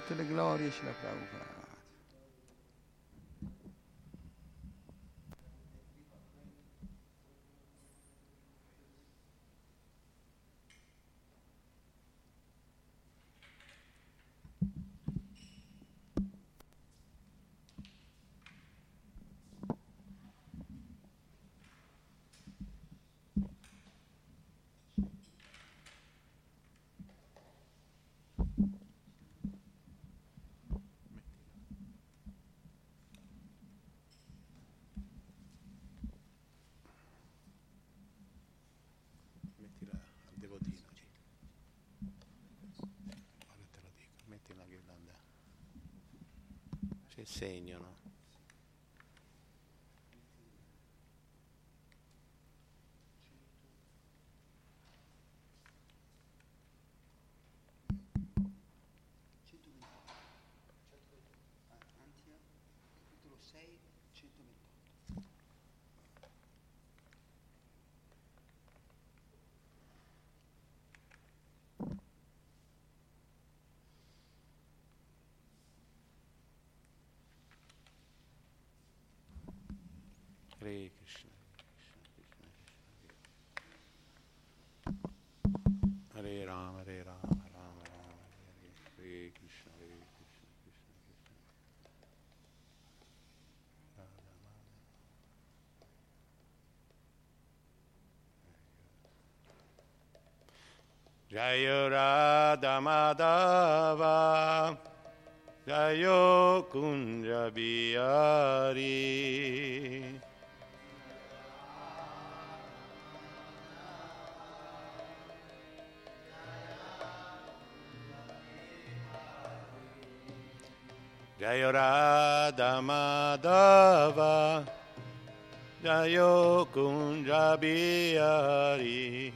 tutte le glorie ce la Prabhupada. C'è segno, no? Hare Krishna, Hare Rama, Hare Rama, Rama Rama, Hare Krishna, Hare Krishna, Krishna Krishna, Jaya Radha Madhava, Jaya Kunja Bihari. Jaya Radha Madhava, Jaya Kunja Bihari.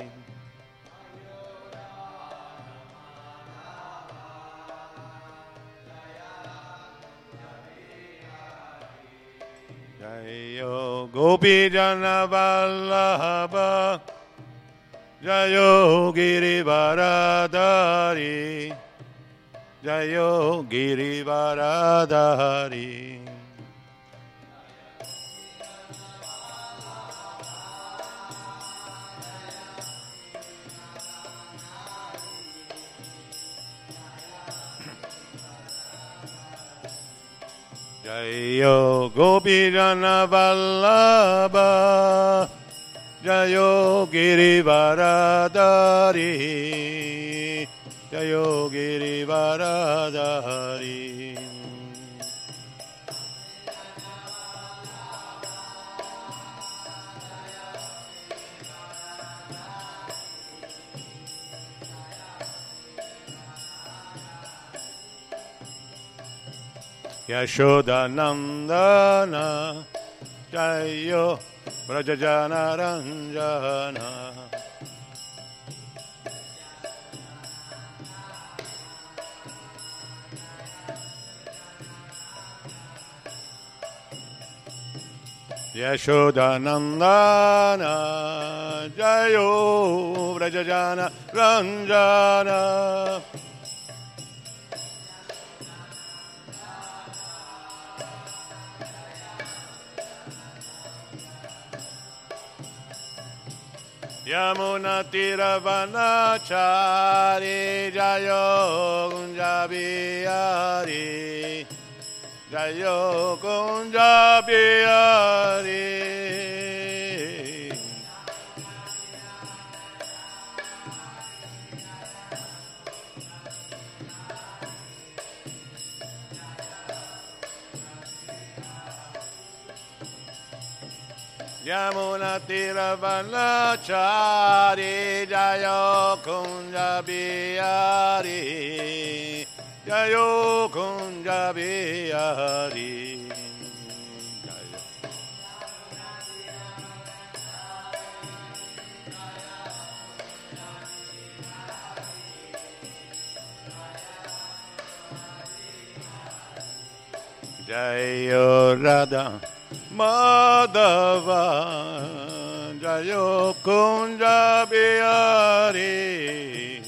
Jaya Gopi Jana Vallabha, Jaya Girivaradhari. Jayo Girivaradhari. Jayo Gopijana Vallabha, Jayo Girivaradhari. Jayo Girivaradhari. Yashoda Nandana, Jayo Brajajana Ranjana. Yashoda Nandana, Jayo Vrajajana Ranjana. Yamuna Tiravanachari, Jayo Gunjabihari. Jayo Kunja Bihari. Yamuna Tiravanachari, Jayo Kunja Bihari. Jayo Kunja Bihari. Jayo Radha Madhava, Jayo Kunja Bihari.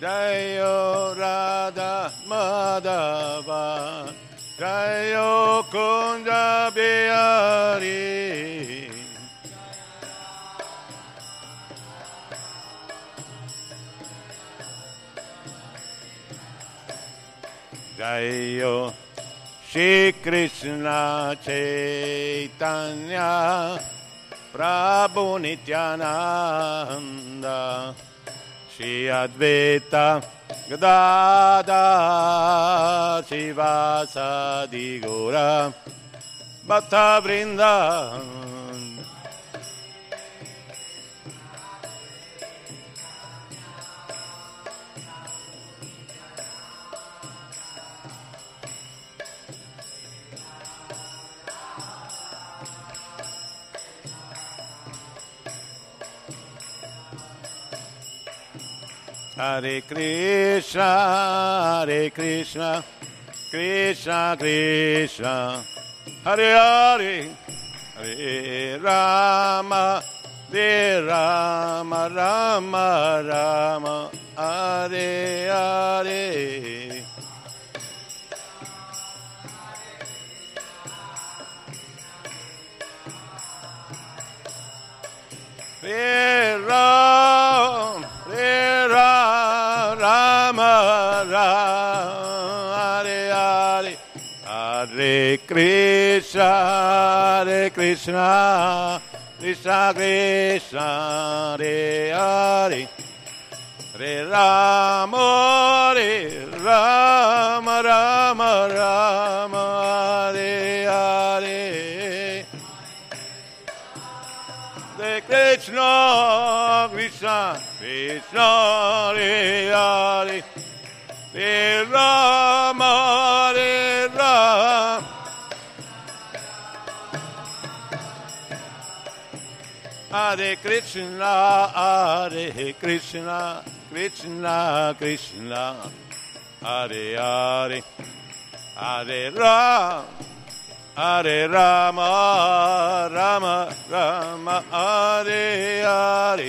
Jayo Radha Madhava, Jayo Kunda Bihari. Jayo Shri Krishna Chaitanya Prabhu Nityananda Shri Advaita Gadadhara Sivasadi Gaura Bhakta Vrinda. Hare Krishna, Hare Krishna, Krishna Krishna, Hare Hare, Hare Rama, Hare Rama, Rama Rama, Hare Hare. Hare Rama, Hare Rama, Rama Rama, Hare Hare, Hare Krishna, Hare Krishna, Krishna Krishna, Hare Hare, Hare Rama, Hare Rama, Rama Rama, Hare Hare, Hare Krishna, Krishna. Krishna Hare Hare, Hare Rama, Hare Rama, Hare Krishna, Hare Krishna, Krishna Krishna, Hare Hare, Hare Rama, Hare Rama, Rama Rama, Hare Hare.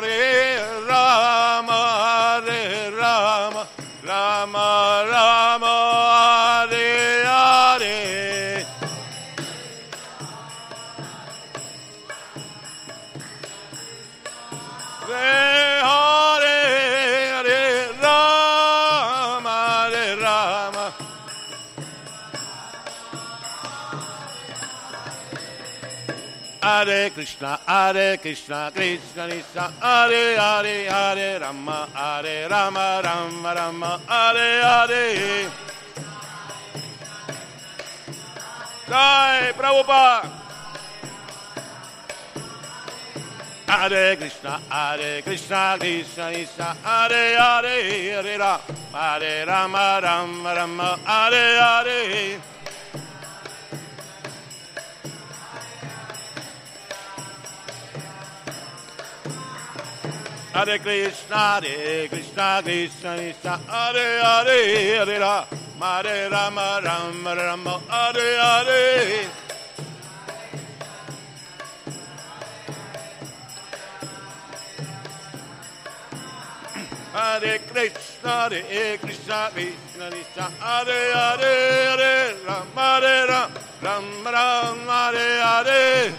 Hare Rama, Hare Rama, Rama Rama, Hare Hare. Hare Krishna, Hare Krishna, Krishna Krishna, Hare Hare, Hare Rama, Hare Rama, Rama Rama, Hare Hare. Jai Prabhupada. Hare Krishna, Hare Krishna, Krishna Krishna, Hare Hare, Hare Rama, Hare Rama, Rama Rama, Hare Hare. Hare Krishna, Hare Krishna, Krishna Krishna, Hare Hare, Hare Rama, Hare Rama, Rama Rama, Hare Hare. Hare Krishna, Hare Krishna, Krishna Krishna, Hare Hare, Hare Rama, Hare Rama, Rama Rama, Hare Hare.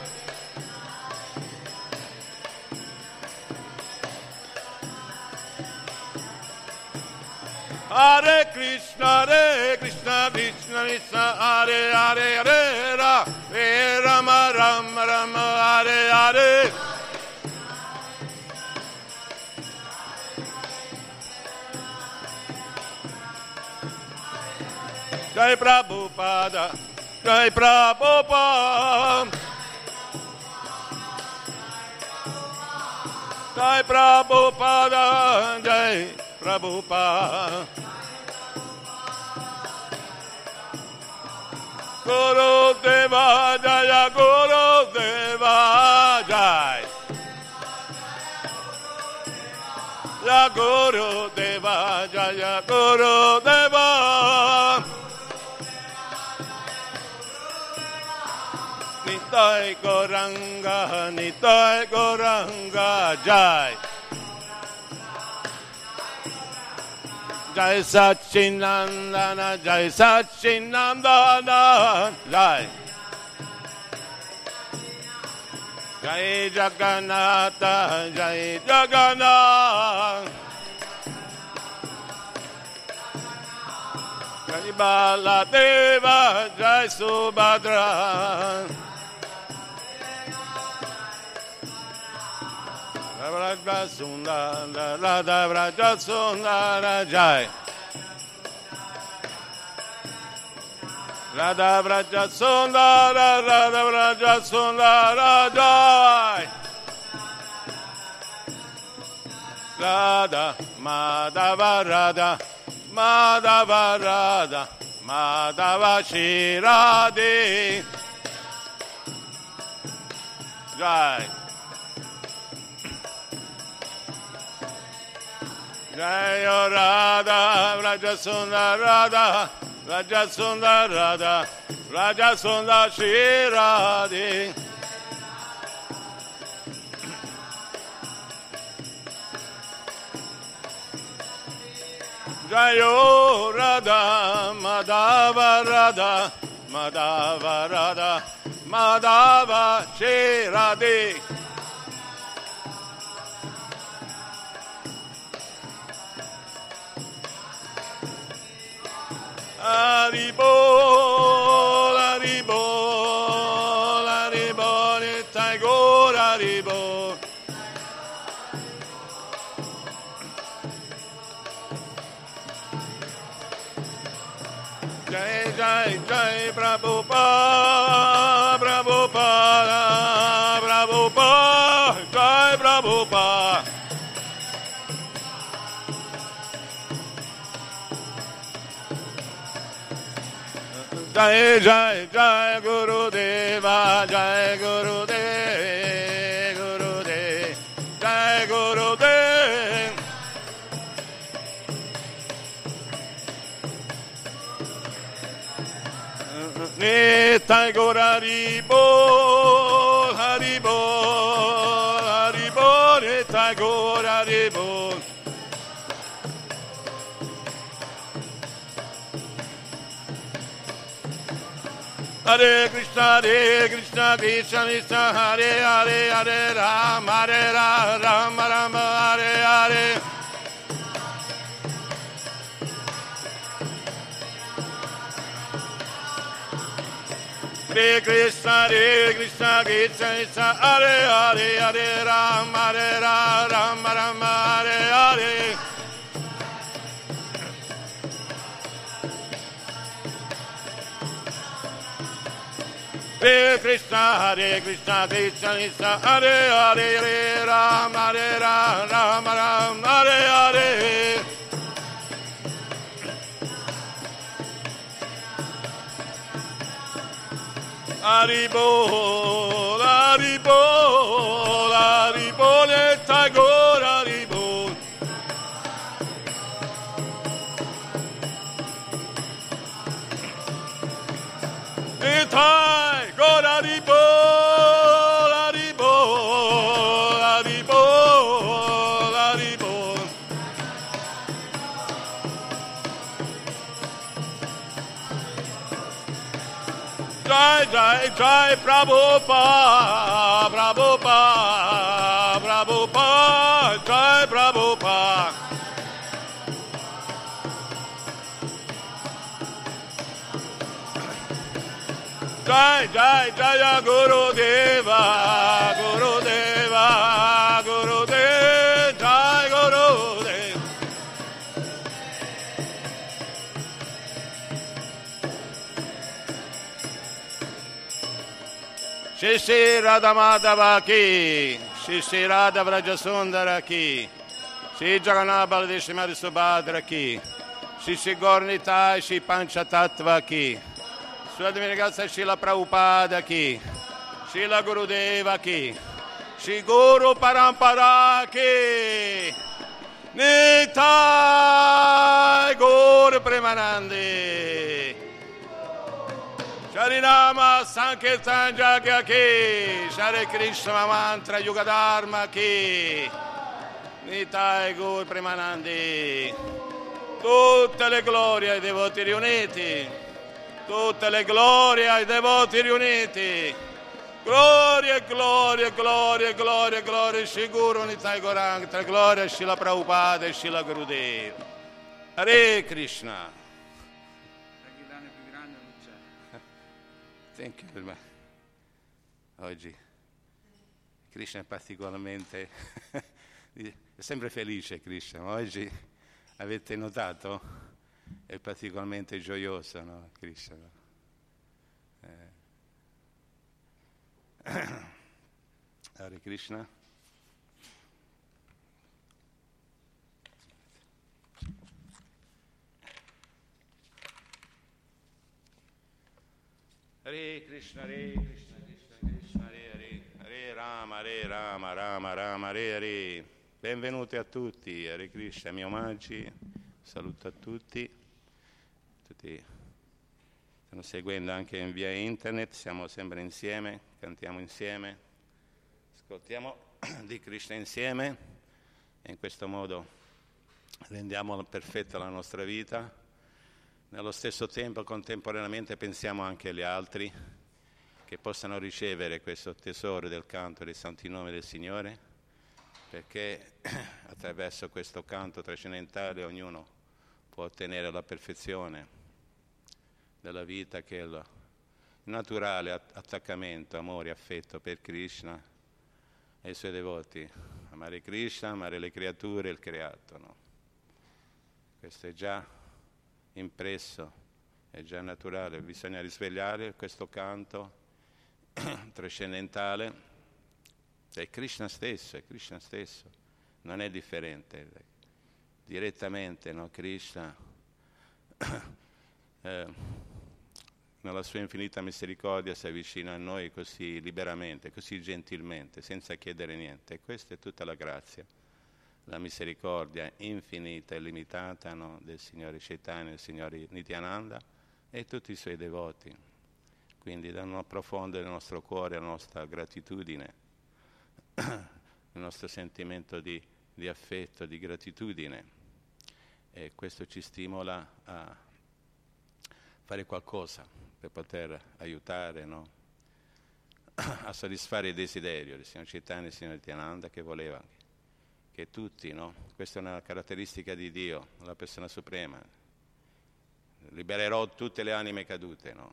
Hare Krishna, Hare Krishna, Krishna Krishna, Hare Hare, Hare Rama, Hare Rama, Rama Rama, Hare Hare. Jai Prabhupada, Jai Prabhupada, Jai Prabhupada, Jai Prabhupada, Guru Deva Jaya, Guru Deva Jaya, Ya Guru Deva Jaya, Guru Deva. Nitai Goranga, Nitai Goranga, Jai. Jai Satchinandana, Jai Satchinandana, Jai. Jai Jagannatha, Jai Jagannath. Jai Baladeva, Jai Subhadra. Radha Sundara, Radha Vraja Sundara Jai. Radha Vraja Sundara, Radha Vraja Sundara Jai. Radha Madhava, Radha Madhava, Radha Madhava Shiradi Jai. Jai Radha, Rajasundara Radha, Rajasundara Radha, Rajasundara Shri Radhe. Jai Radha, Madhava Radha, Madhava Radha, Madhava Shri Radhe. Aribol, Aribol, Aribol, Taigor, Aribol. Jai, Jai, Jai, Prabhupada, Prabhupada, Prabhupada, Jai, Prabhupada. Jai Jai Jai Guru Deva, Jai Guru Dev, Guru Dev, Jai Guru Dev. Nitai Gaur Haribol, Haribol, Haribol, Nitai Gaur Haribol. Hare Krishna, Hare Krishna, Krishna Krishna, Hare Hare, Hare Rama, Hare Rama, Rama Rama, Hare Hare. Hare Krishna, Hare Krishna, Krishna Krishna, Hare Hare, Hare Rama, Hare Rama, Rama Rama, Hare Hare. Hare Krishna, Hare Krishna, Krishna Krishna, Hare Hare, Hare Rama, Hare Rama, Rama Rama, Hare Hare. Haribol, Haribol, Haribol, Tagore, Haribol. Jai Jai Prabhupada, Prabhupada, Prabhupada, Jai Prabhupada. Jai Jai Jaya Guru Deva, Guru Deva, Guru Deva, Jai Guru Deva. Shri Shri Radha Madhava ki, Shri Shri Radha Vrajasundara ki, Shri Jagannath Baladev Srimati Subhadra ki, Shri Shri Gaurnitai Shri Panchatattva ki, Sua Divina Grazia Srila Prabhupada ki, Srila Gurudeva ki, Shri Guru Parampara ki, Nitai Guru Premanande. Sharinama Sankirtan Jagya ki, Share Krishna Mantra Yuga Dharma ki, Nitai Guru Premanande. Tutte le glorie ai devoti riuniti. Tutte le glorie ai devoti riuniti. Glorie, glorie, glorie, glorie, glorie, Shri Guru Nitai Gauranga, gloria Srila Prabhupada e Srila Gurudev. Hare Krishna. Thank you very much. Oggi Krishna è particolarmente è sempre felice Krishna, ma oggi avete notato? È particolarmente gioiosa, no, Krishna? Hare Krishna. Hare Krishna, Hare Krishna, Krishna Krishna, Hare Hare, Hare Rama, Hare Rama, Rama Rama, Hare Hare. Benvenuti a tutti, Hare Krishna, mi omaggi, saluto a tutti. Tutti stanno seguendo anche in via internet, siamo sempre insieme, cantiamo insieme, ascoltiamo di Krishna insieme e in questo modo rendiamo perfetta la nostra vita. Nello stesso tempo, contemporaneamente, pensiamo anche agli altri che possano ricevere questo tesoro del canto dei santi nomi del Signore, perché attraverso questo canto trascendentale ognuno può ottenere la perfezione della vita, che è il naturale attaccamento, amore, affetto per Krishna e i suoi devoti. Amare Krishna, amare le creature e il creato, no? Questo è già impresso, è già naturale. Bisogna risvegliare questo canto trascendentale. È Krishna stesso, è Krishna stesso, non è differente. Direttamente, no? Krishna nella sua infinita misericordia si avvicina a noi così liberamente, così gentilmente, senza chiedere niente. E questa è tutta la grazia, la misericordia infinita e limitata, no? Del Signore Chaitanya, del Signore Nityananda e tutti i suoi devoti. Quindi danno profondo il nostro cuore, la nostra gratitudine, il nostro sentimento di affetto, di gratitudine, e questo ci stimola a fare qualcosa per poter aiutare, no? A soddisfare il desiderio del Signor Chaitanya e del Signor Nityananda, che voleva che tutti, no? Questa è una caratteristica di Dio, la persona suprema. Libererò tutte le anime cadute, no?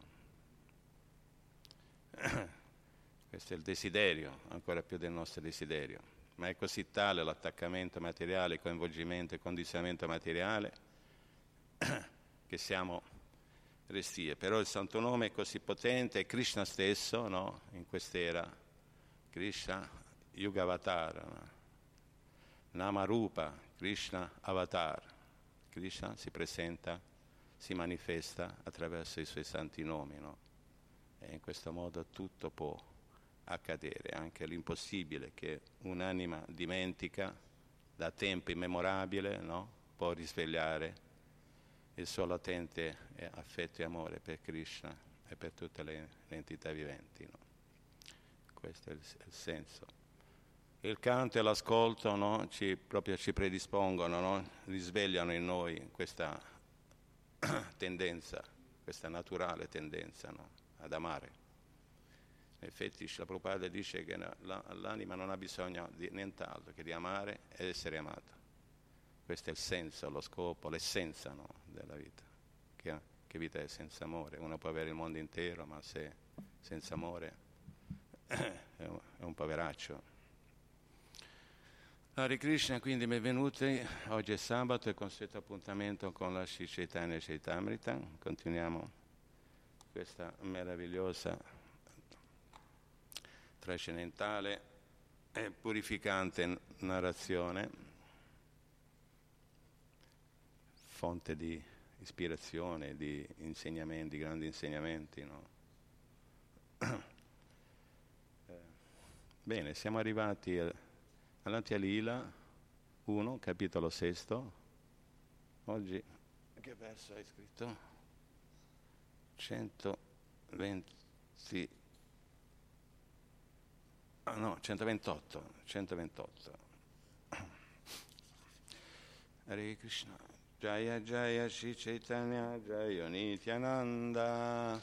Questo è il desiderio, ancora più del nostro desiderio. Ma è così tale l'attaccamento materiale, il coinvolgimento e il condizionamento materiale che siamo restie. Però il Santo Nome è così potente, è Krishna stesso, no? In quest'era, Krishna Yuga Avatar, no? Namarupa, Krishna Avatar. Krishna si presenta, si manifesta attraverso i suoi santi nomi, no? E in questo modo tutto può accadere, anche l'impossibile che un'anima dimentica da tempo immemorabile, no? Può risvegliare il suo latente affetto e amore per Krishna e per tutte le entità viventi, no? Questo è il senso. Il canto e l'ascolto, no? Proprio ci predispongono, no? Risvegliano in noi questa tendenza, questa naturale tendenza, no? Ad amare. In effetti la Prabhupada dice che l'anima non ha bisogno di nient'altro che di amare ed essere amata. Questo è il senso, lo scopo, l'essenza, no? Della vita. Che vita è senza amore? Uno può avere il mondo intero, ma se senza amore è un poveraccio. Hare Krishna, quindi benvenuti. Oggi è sabato, è il consueto appuntamento con la Sri Chaitanya Chaitamrita. Continuiamo questa meravigliosa, trascendentale e purificante narrazione, fonte di ispirazione, di insegnamenti, grandi insegnamenti, no? Bene, siamo arrivati all'Antia Lila 1, capitolo 6. Oggi, che verso hai scritto? 128. Hare Krishna. Jaya Jaya Shri Chaitanya Jaya Nityananda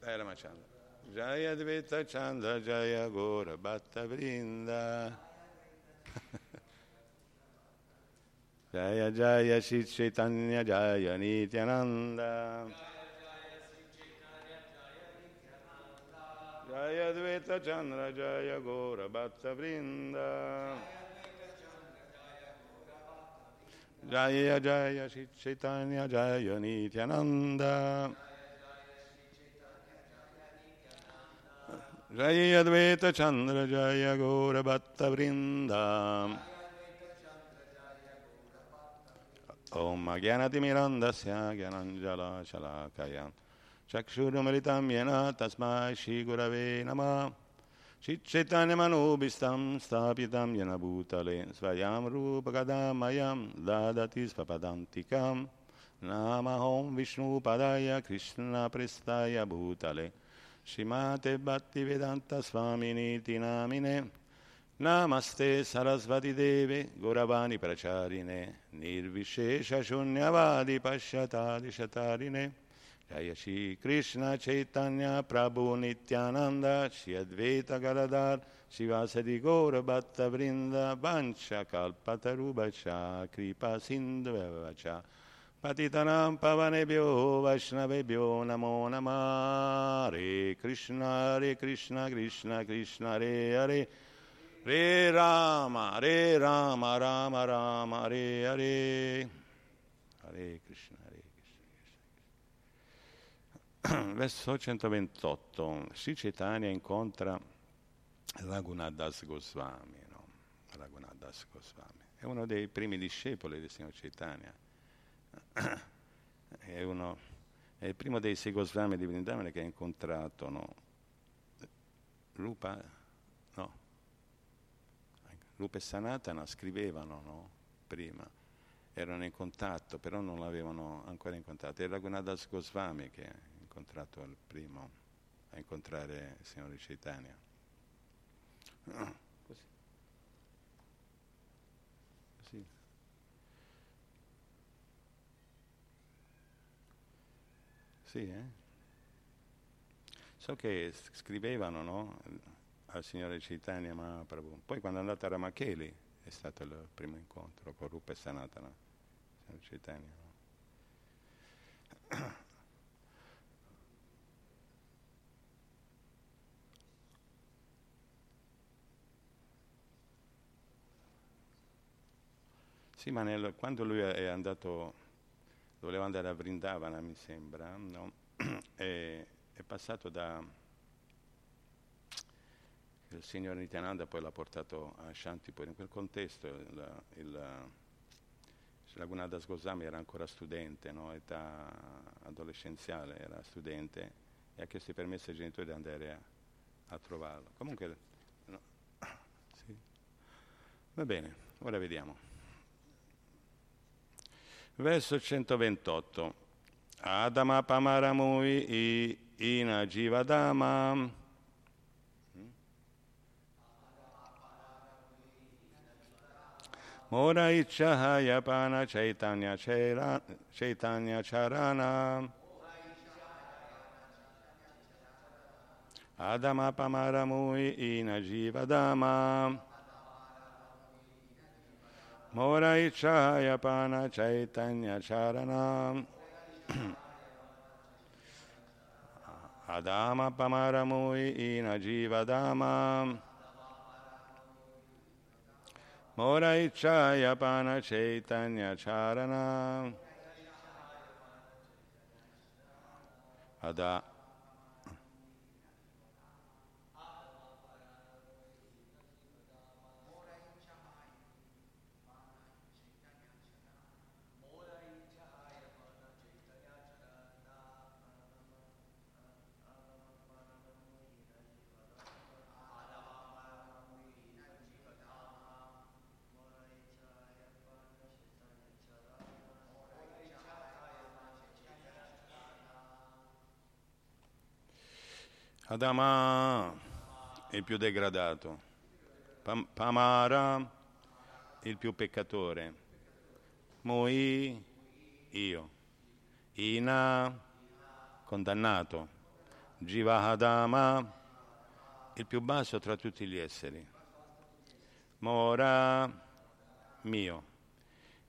Jaya Ramachandra Jaya Dvaita Chandra Jaya Gora Bhatta Vrinda Jaya Jaya Shri Chaitanya Jaya Nityananda Jaya Dvaita Chandra Jaya Gora Bhatta Vrinda Jaya Jaya Shri Chaitanya Jaya Nityananda Jaya Advaita Chandra Jaya Gaura Bhatta Vrinda Om Agyanati Mirandasya Gyananjala Shalakaya Chakshurumritam Yena Tasmai Shri Gurave Namah Shri Chaitanya Manobhistam Stapitam Yena Bhutale Svayam Rupakadamayam Dadati Svapadantikam Namahom Vishnu Padaya Krishna Prestaya Bhutale Shrimate Bhaktivedanta Swamini Tinamine Namaste Sarasvati Deve Gauravani Pracharine Nirvishesha Shunyavadi Pashyatadi Shatarine Jaya Shri Krishna Chaitanya Prabhu Nityananda Shri Advaita Gadadhar Shivasadi Gaura Bhatta Vrinda Vancha Kalpatarubhacha Kripa Sindhuvavacha Patitanam pavanebhyo vaishnavebhyo namo namah. Hare Krishna, Hare Krishna, Krishna Krishna, Hare Hare. Hare Rama, Hare Rama, Rama Rama, Hare Hare. Hare Krishna, Hare Krishna. Verso 128. Sri Chaitanya incontra Raghunath Das Goswami. No? Raghunath Das Goswami è uno dei primi discepoli del Signor Chaitanya. È il primo dei sei Goswami di Vrindavana che ha incontrato, no? Rupa e Sanatana scrivevano, no? Prima erano in contatto, però non l'avevano ancora incontrato. È Raghunath Das Goswami che ha incontrato il primo a incontrare il Signore Chaitanya. Così. Sì, So che scrivevano, no? Al Signore Chaitanya Mahaprabhu. Poi quando è andato a Ramacheli è stato il primo incontro con Rupa e Sanatana. Signore Chaitanya, no? Sì, ma quando lui è andato, voleva andare a Vrindavana, mi sembra, no? È passato da... Il signor Nityananda poi l'ha portato a Shantipur. In quel contesto il Raghunath Das Goswami era ancora studente, no? Età adolescenziale, era studente, e ha chiesto permesso ai genitori di andare a trovarlo. Comunque, no. Sì. Va bene, ora vediamo. Verso 128. Adama Pamaramui Ina Jivadama. Mora Ichahaya Pana Chaitanya Charana. Adama Pamaramui Ina Jivadama. Mora Ichahaya Pana Chaitanya Charana. Adama Pamaramui Ina Jivadama. Mora Ichaya Pana Chaitanya Charana. Adama è il più degradato, Pamara il più peccatore, Moi io, Ina condannato, Jivahadama il più basso tra tutti gli esseri, Mora mio,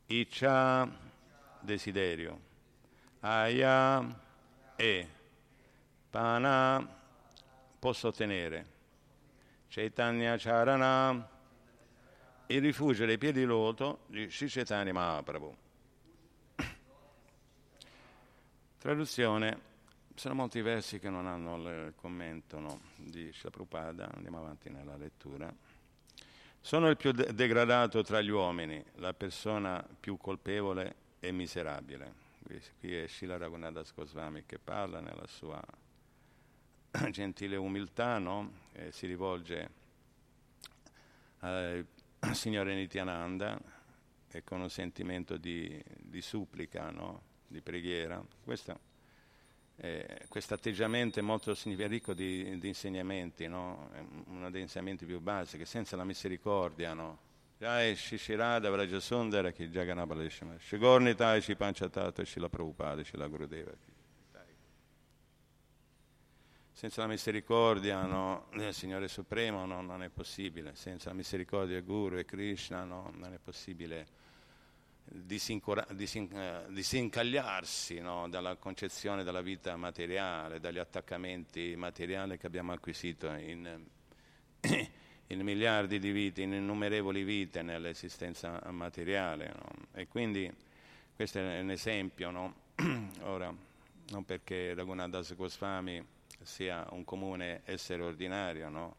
Icha desiderio, Aya e Pana posso ottenere. Chaitanya Charana, il rifugio dei piedi loto di Sri Chaitanya Mahaprabhu. Traduzione, sono molti versi che non hanno il commento di Śrīla Prabhupada, andiamo avanti nella lettura. Sono il più degradato tra gli uomini, la persona più colpevole e miserabile. Qui è Śrīla Raghunatha Goswami che parla nella sua gentile umiltà, no? Si rivolge al Signore Nityananda e con un sentimento di supplica, no? Di preghiera. Questo atteggiamento è molto ricco di insegnamenti, no? È uno dei insegnamenti più basi, che senza la misericordia, no? Jai Shri Shri Radha Vrajasundara Ki Jagannapaleshima Shri Gornitai Shri Panchatattva Śrīla Prabhupada Śrīla Gurudeva. Senza la misericordia, no, del Signore Supremo, no, non è possibile. Senza la misericordia del Guru e Krishna, no, non è possibile disincagliarsi, no, dalla concezione della vita materiale, dagli attaccamenti materiali che abbiamo acquisito in miliardi di vite, in innumerevoli vite nell'esistenza materiale. No? E quindi questo è un esempio, no? Ora, non perché Raghunatha Goswami sia un comune essere ordinario, no?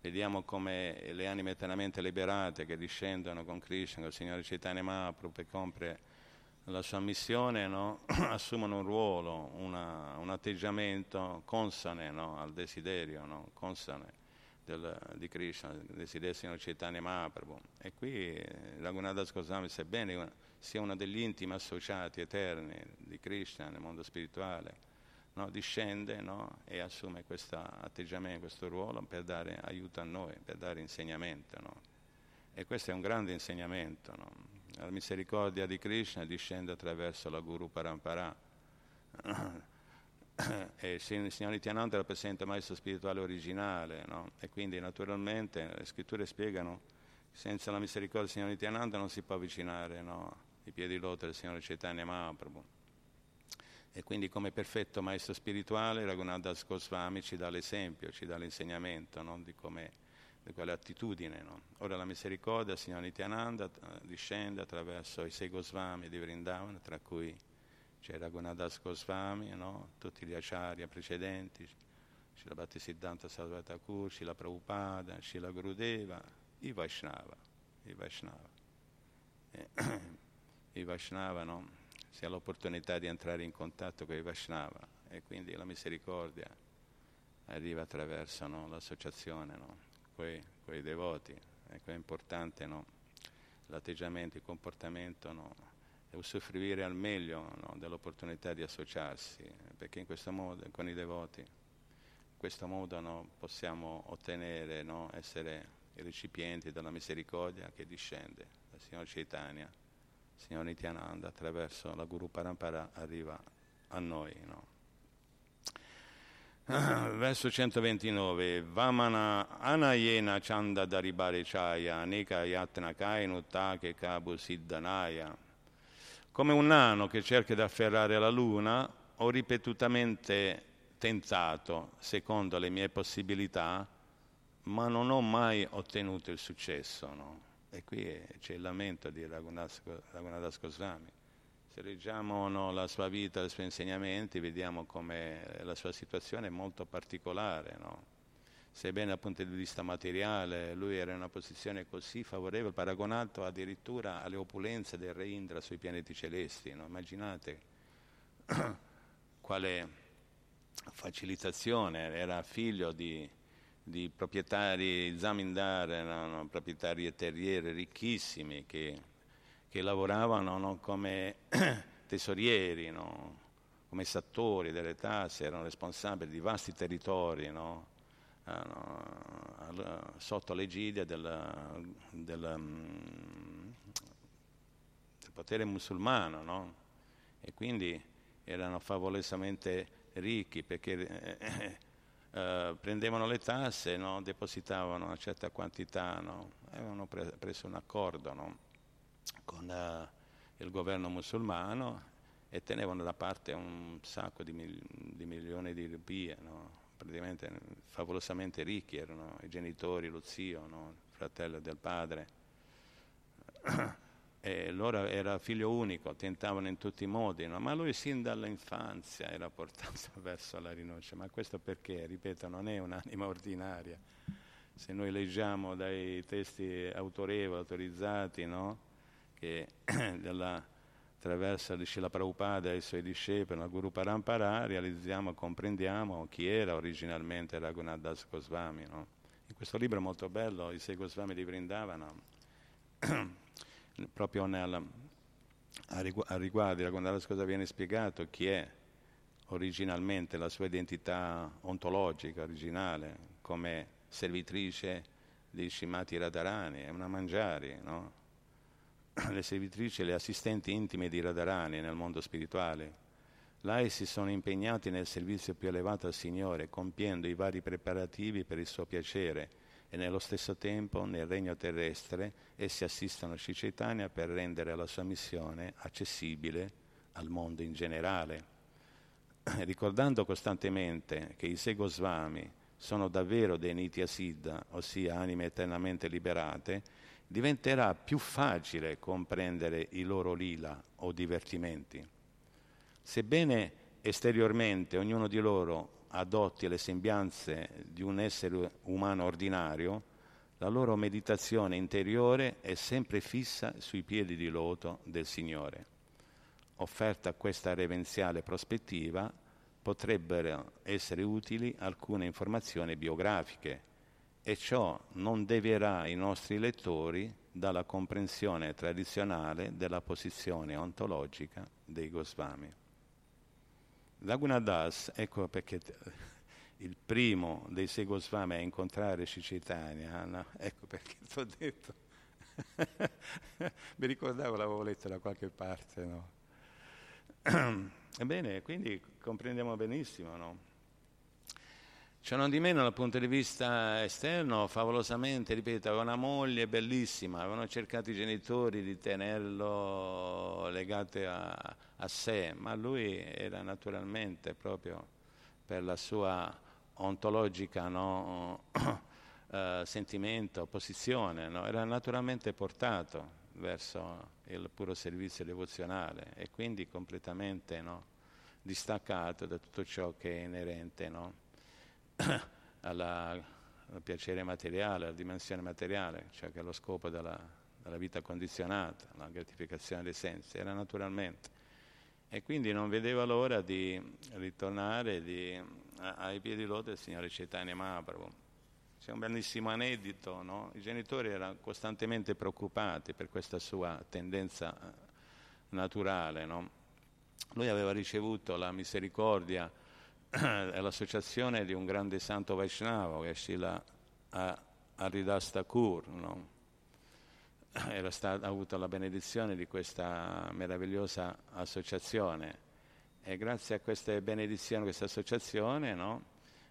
Vediamo come le anime eternamente liberate che discendono con Krishna, con il Signore Chaitanya Mahaprabhu per compiere la sua missione, no? Assumono un ruolo, un atteggiamento consone, no? Al desiderio, no? Consone di Krishna, il desiderio del Signore Chaitanya Mahaprabhu. E qui Raghunatha Goswami, sebbene sia uno degli intimi associati eterni di Krishna nel mondo spirituale, no, discende, no, e assume questo atteggiamento, questo ruolo per dare aiuto a noi, per dare insegnamento. No? E questo è un grande insegnamento. No? La misericordia di Krishna discende attraverso la Guru Parampara. E il Signore Nityananda rappresenta il maestro spirituale originale, no? E quindi naturalmente le scritture spiegano che senza la misericordia del Signore Nityananda non si può avvicinare, no, i piedi loto del Signore Chaitanya Mahaprabhu. E quindi come perfetto maestro spirituale Raghunatha Goswami ci dà l'esempio, ci dà l'insegnamento, no? Di quale attitudine. No? Ora la misericordia, il Signore Nityananda, discende attraverso i sei Goswami di Vrindavan, tra cui c'è Raghunatha Goswami, no? Tutti gli acharya precedenti, Śrīla Bhaktisiddhanta Sarasvati Thakur, Śrīla Prabhupada, Śrīla Gurudeva, i Vaishnava, no? Si ha l'opportunità di entrare in contatto con i Vaishnava e quindi la misericordia arriva attraverso, no, l'associazione, no, con i devoti. Ecco, è importante, no, l'atteggiamento, il comportamento, no, usufruire al meglio, no, dell'opportunità di associarsi, perché in questo modo, con i devoti, in questo modo, no, possiamo ottenere, no, essere i recipienti della misericordia che discende dal Signor Chaitanya, il Signor Nityananda, attraverso la Guru Parampara arriva a noi, no? Verso 129. Vamana anayena chanda daribare chaya anika yatna kainu take kabu siddhanaya. Come un nano che cerca di afferrare la luna, ho ripetutamente tentato, secondo le mie possibilità, ma non ho mai ottenuto il successo, no? E qui c'è il lamento di Raghunadas Goswami. Se leggiamo, no, la sua vita, i suoi insegnamenti, vediamo come la sua situazione è molto particolare, no? Sebbene dal punto di vista materiale lui era in una posizione così favorevole, paragonato addirittura alle opulenze del re Indra sui pianeti celesti, no? Immaginate quale facilitazione. Era figlio di proprietari zamindare, no? Proprietari e terrieri ricchissimi che lavoravano, no, come tesorieri, no, come sattori delle tasse, erano responsabili di vasti territori, no, sotto l'egidia del potere musulmano, no? E quindi erano favorevolmente ricchi perché prendevano le tasse, no, depositavano una certa quantità, no, avevano preso un accordo, no, con il governo musulmano, e tenevano da parte un sacco di milioni di rupie, no? Praticamente favolosamente ricchi erano i genitori, lo zio, no? Il fratello del padre. E loro era figlio unico, tentavano in tutti i modi, no? Ma lui sin dall'infanzia era portato verso la rinuncia. Ma questo perché, ripeto, non è un'anima ordinaria. Se noi leggiamo dai testi autorevoli, autorizzati, no? Che attraverso Srila Prabhupada e i suoi discepoli, la Guru Parampara, realizziamo, comprendiamo chi era originalmente Raghunadas Goswami, no? In questo libro molto bello, i sei Goswami di Vrindavana, proprio a riguardo di Raghunadas Goswami viene spiegato chi è originalmente, la sua identità ontologica originale, come servitrice di Shrimati Radharani, è una mangiari, no? Le servitrici, le assistenti intime di Radharani nel mondo spirituale. Lei si sono impegnati nel servizio più elevato al Signore, compiendo i vari preparativi per il suo piacere, e nello stesso tempo nel regno terrestre essi assistono Sri Chaitanya per rendere la sua missione accessibile al mondo in generale. Ricordando costantemente che i sei Goswami sono davvero dei Nityasiddha, ossia anime eternamente liberate, diventerà più facile comprendere i loro lila o divertimenti. Sebbene esteriormente ognuno di loro adotti le sembianze di un essere umano ordinario, la loro meditazione interiore è sempre fissa sui piedi di loto del Signore. Offerta questa reverenziale prospettiva, potrebbero essere utili alcune informazioni biografiche, e ciò non devierà i nostri lettori dalla comprensione tradizionale della posizione ontologica dei Goswami. Raghunadas, ecco perché il primo dei sei Goswami a incontrare Sri Chaitanya, no? Ecco perché ti ho detto, mi ricordavo, l'avevo letto da qualche parte, no? Ebbene, quindi comprendiamo benissimo, no? Ciò non di meno, dal punto di vista esterno, favolosamente, ripeto, aveva una moglie bellissima, avevano cercato i genitori di tenerlo legato a sé, ma lui era naturalmente, proprio per la sua ontologica, no, sentimento, posizione, no, era naturalmente portato verso il puro servizio devozionale, e quindi completamente, no, distaccato da tutto ciò che è inerente, no, al piacere materiale, alla dimensione materiale, cioè che è lo scopo della vita condizionata, la gratificazione dei sensi, era naturalmente. E quindi non vedeva l'ora di ritornare ai piedi loto del Signore Chaitanya Mahaprabhu. C'è un bellissimo aneddoto, no? I genitori erano costantemente preoccupati per questa sua tendenza naturale, no? Lui aveva ricevuto la misericordia all'associazione di un grande santo Vaishnava, che è Srila Haridas Thakur, no? Ha avuto la benedizione di questa meravigliosa associazione, e grazie a queste benedizioni, questa associazione, no,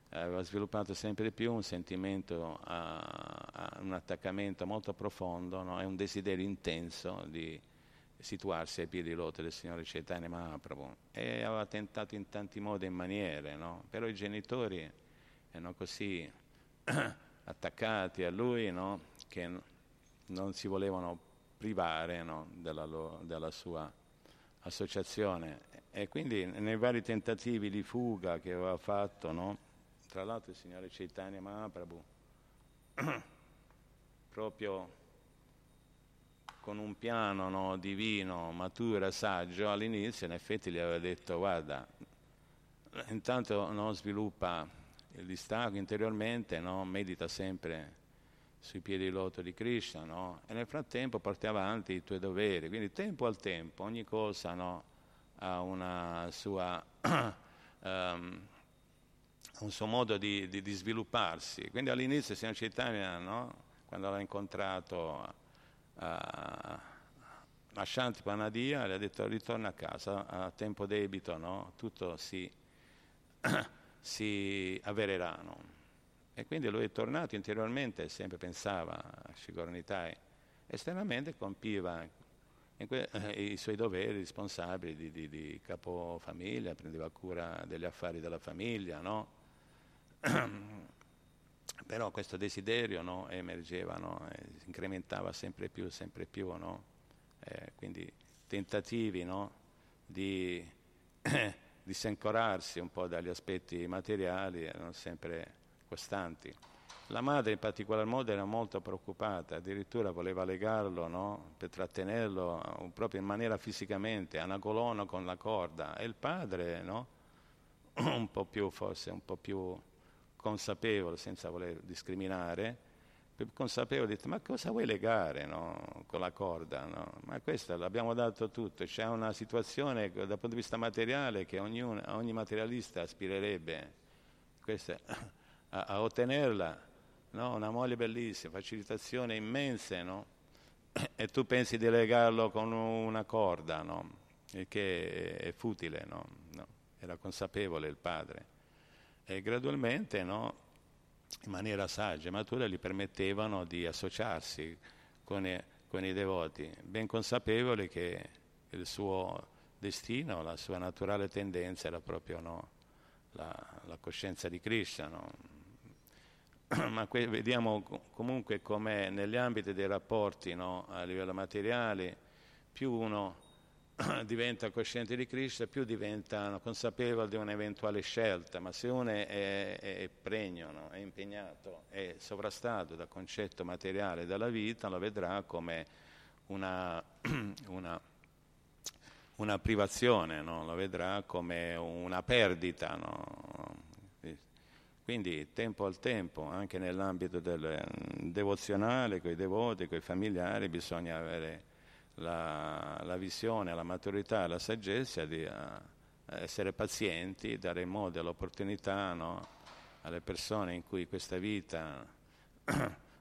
aveva sviluppato sempre di più un sentimento, un attaccamento molto profondo, no, e un desiderio intenso di situarsi ai piedi loto del Signore Chaitanya Mahaprabhu, e aveva tentato in tanti modi e maniere, no? Però i genitori erano così attaccati a lui, no, che non si volevano privare, no, della sua associazione, e quindi nei vari tentativi di fuga che aveva fatto, no, tra l'altro il Signore Chaitanya Mahaprabhu proprio con un piano, no, divino, maturo, saggio, all'inizio in effetti gli aveva detto: guarda, intanto, no, sviluppa il distacco interiormente, no, medita sempre sui piedi di loto di Krishna, no, e nel frattempo porti avanti i tuoi doveri. Quindi tempo al tempo, ogni cosa, no, ha una sua un suo modo di svilupparsi. Quindi all'inizio il Signor Chaitanya, no, quando l'ha incontrato a Shantipanadia, le ha detto: ritorna a casa a tempo debito, no? Tutto si avvererà, no? E quindi lui è tornato interiormente, sempre pensava a Sigournità, esternamente compiva i suoi doveri responsabili di capofamiglia, prendeva cura degli affari della famiglia, no? Però questo desiderio, no, emergeva, no, incrementava sempre più, no? Quindi tentativi, no, di disancorarsi un po' dagli aspetti materiali erano sempre costanti. La madre in particolar modo era molto preoccupata, addirittura voleva legarlo, no, per trattenerlo proprio in maniera fisicamente, anagolono con la corda, e il padre, no, un po' più consapevole, senza voler discriminare, consapevole, ha detto: ma cosa vuoi legare, no, con la corda, no? Ma questo l'abbiamo dato tutto, c'è una situazione dal punto di vista materiale che ogni materialista aspirerebbe a ottenerla, no? Una moglie bellissima, facilitazioni immense, no? E tu pensi di legarlo con una corda, no? Il che è futile, no? No. Era consapevole il padre. E gradualmente, no, in maniera saggia e matura gli permettevano di associarsi con i devoti, ben consapevoli che il suo destino, la sua naturale tendenza era proprio, no, la coscienza di Krishna, no? Ma vediamo comunque com'è negli ambiti dei rapporti, no, a livello materiale, più uno diventa cosciente di Krishna, più diventano consapevoli di un'eventuale scelta. Ma se uno è pregno, no, è impegnato, è sovrastato dal concetto materiale della vita, lo vedrà come una privazione, no? Lo vedrà come una perdita, no? Quindi tempo al tempo, anche nell'ambito del devozionale, con i devoti, con i familiari, bisogna avere la visione, la maturità, la saggezza di essere pazienti, dare modo e l'opportunità, no, alle persone in cui questa vita,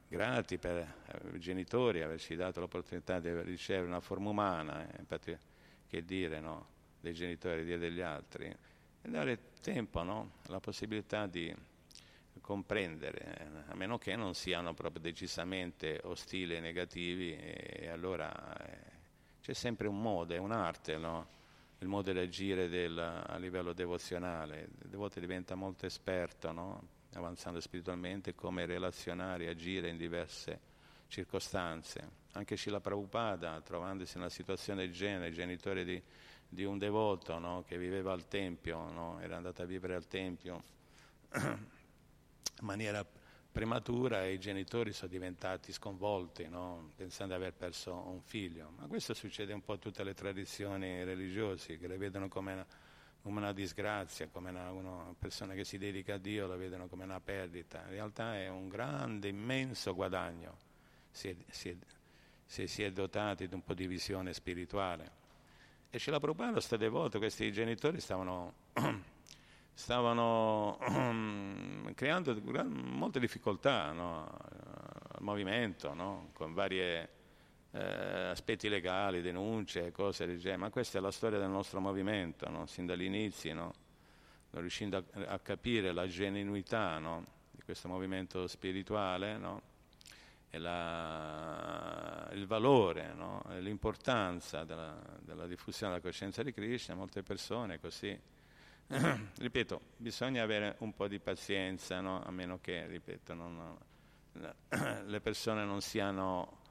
grati per i genitori averci dato l'opportunità di ricevere una forma umana, infatti, che dire, no, dei genitori, dire degli altri, e dare tempo, no, la possibilità di comprendere, a meno che non siano proprio decisamente ostili e negativi, e allora c'è sempre un modo, è un'arte, no? Il modo di agire a livello devozionale. Il devoto diventa molto esperto, no, avanzando spiritualmente, come relazionare e agire in diverse circostanze. Anche Srila Prabhupada, trovandosi in una situazione del genere, genitore di un devoto, no, che viveva al tempio, no, era andato a vivere al tempio in maniera prematura, e i genitori sono diventati sconvolti, no, pensando di aver perso un figlio. Ma questo succede un po' a tutte le tradizioni religiose, che le vedono come una disgrazia, come una persona che si dedica a Dio, la vedono come una perdita. In realtà è un grande, immenso guadagno se si è dotati di un po' di visione spirituale. E Srila Prabhupada sta devoto, questi genitori stavano creando molte difficoltà, no, al movimento, no, con varie aspetti legali, denunce, cose del genere. Ma questa è la storia del nostro movimento, no, sin dall'inizio, no, non riuscendo a capire la genuinità, no, di questo movimento spirituale, no, e il valore, no, e l'importanza della diffusione della coscienza di Krishna. Molte persone così ripeto, bisogna avere un po' di pazienza, no, a meno che, ripeto, le persone non siano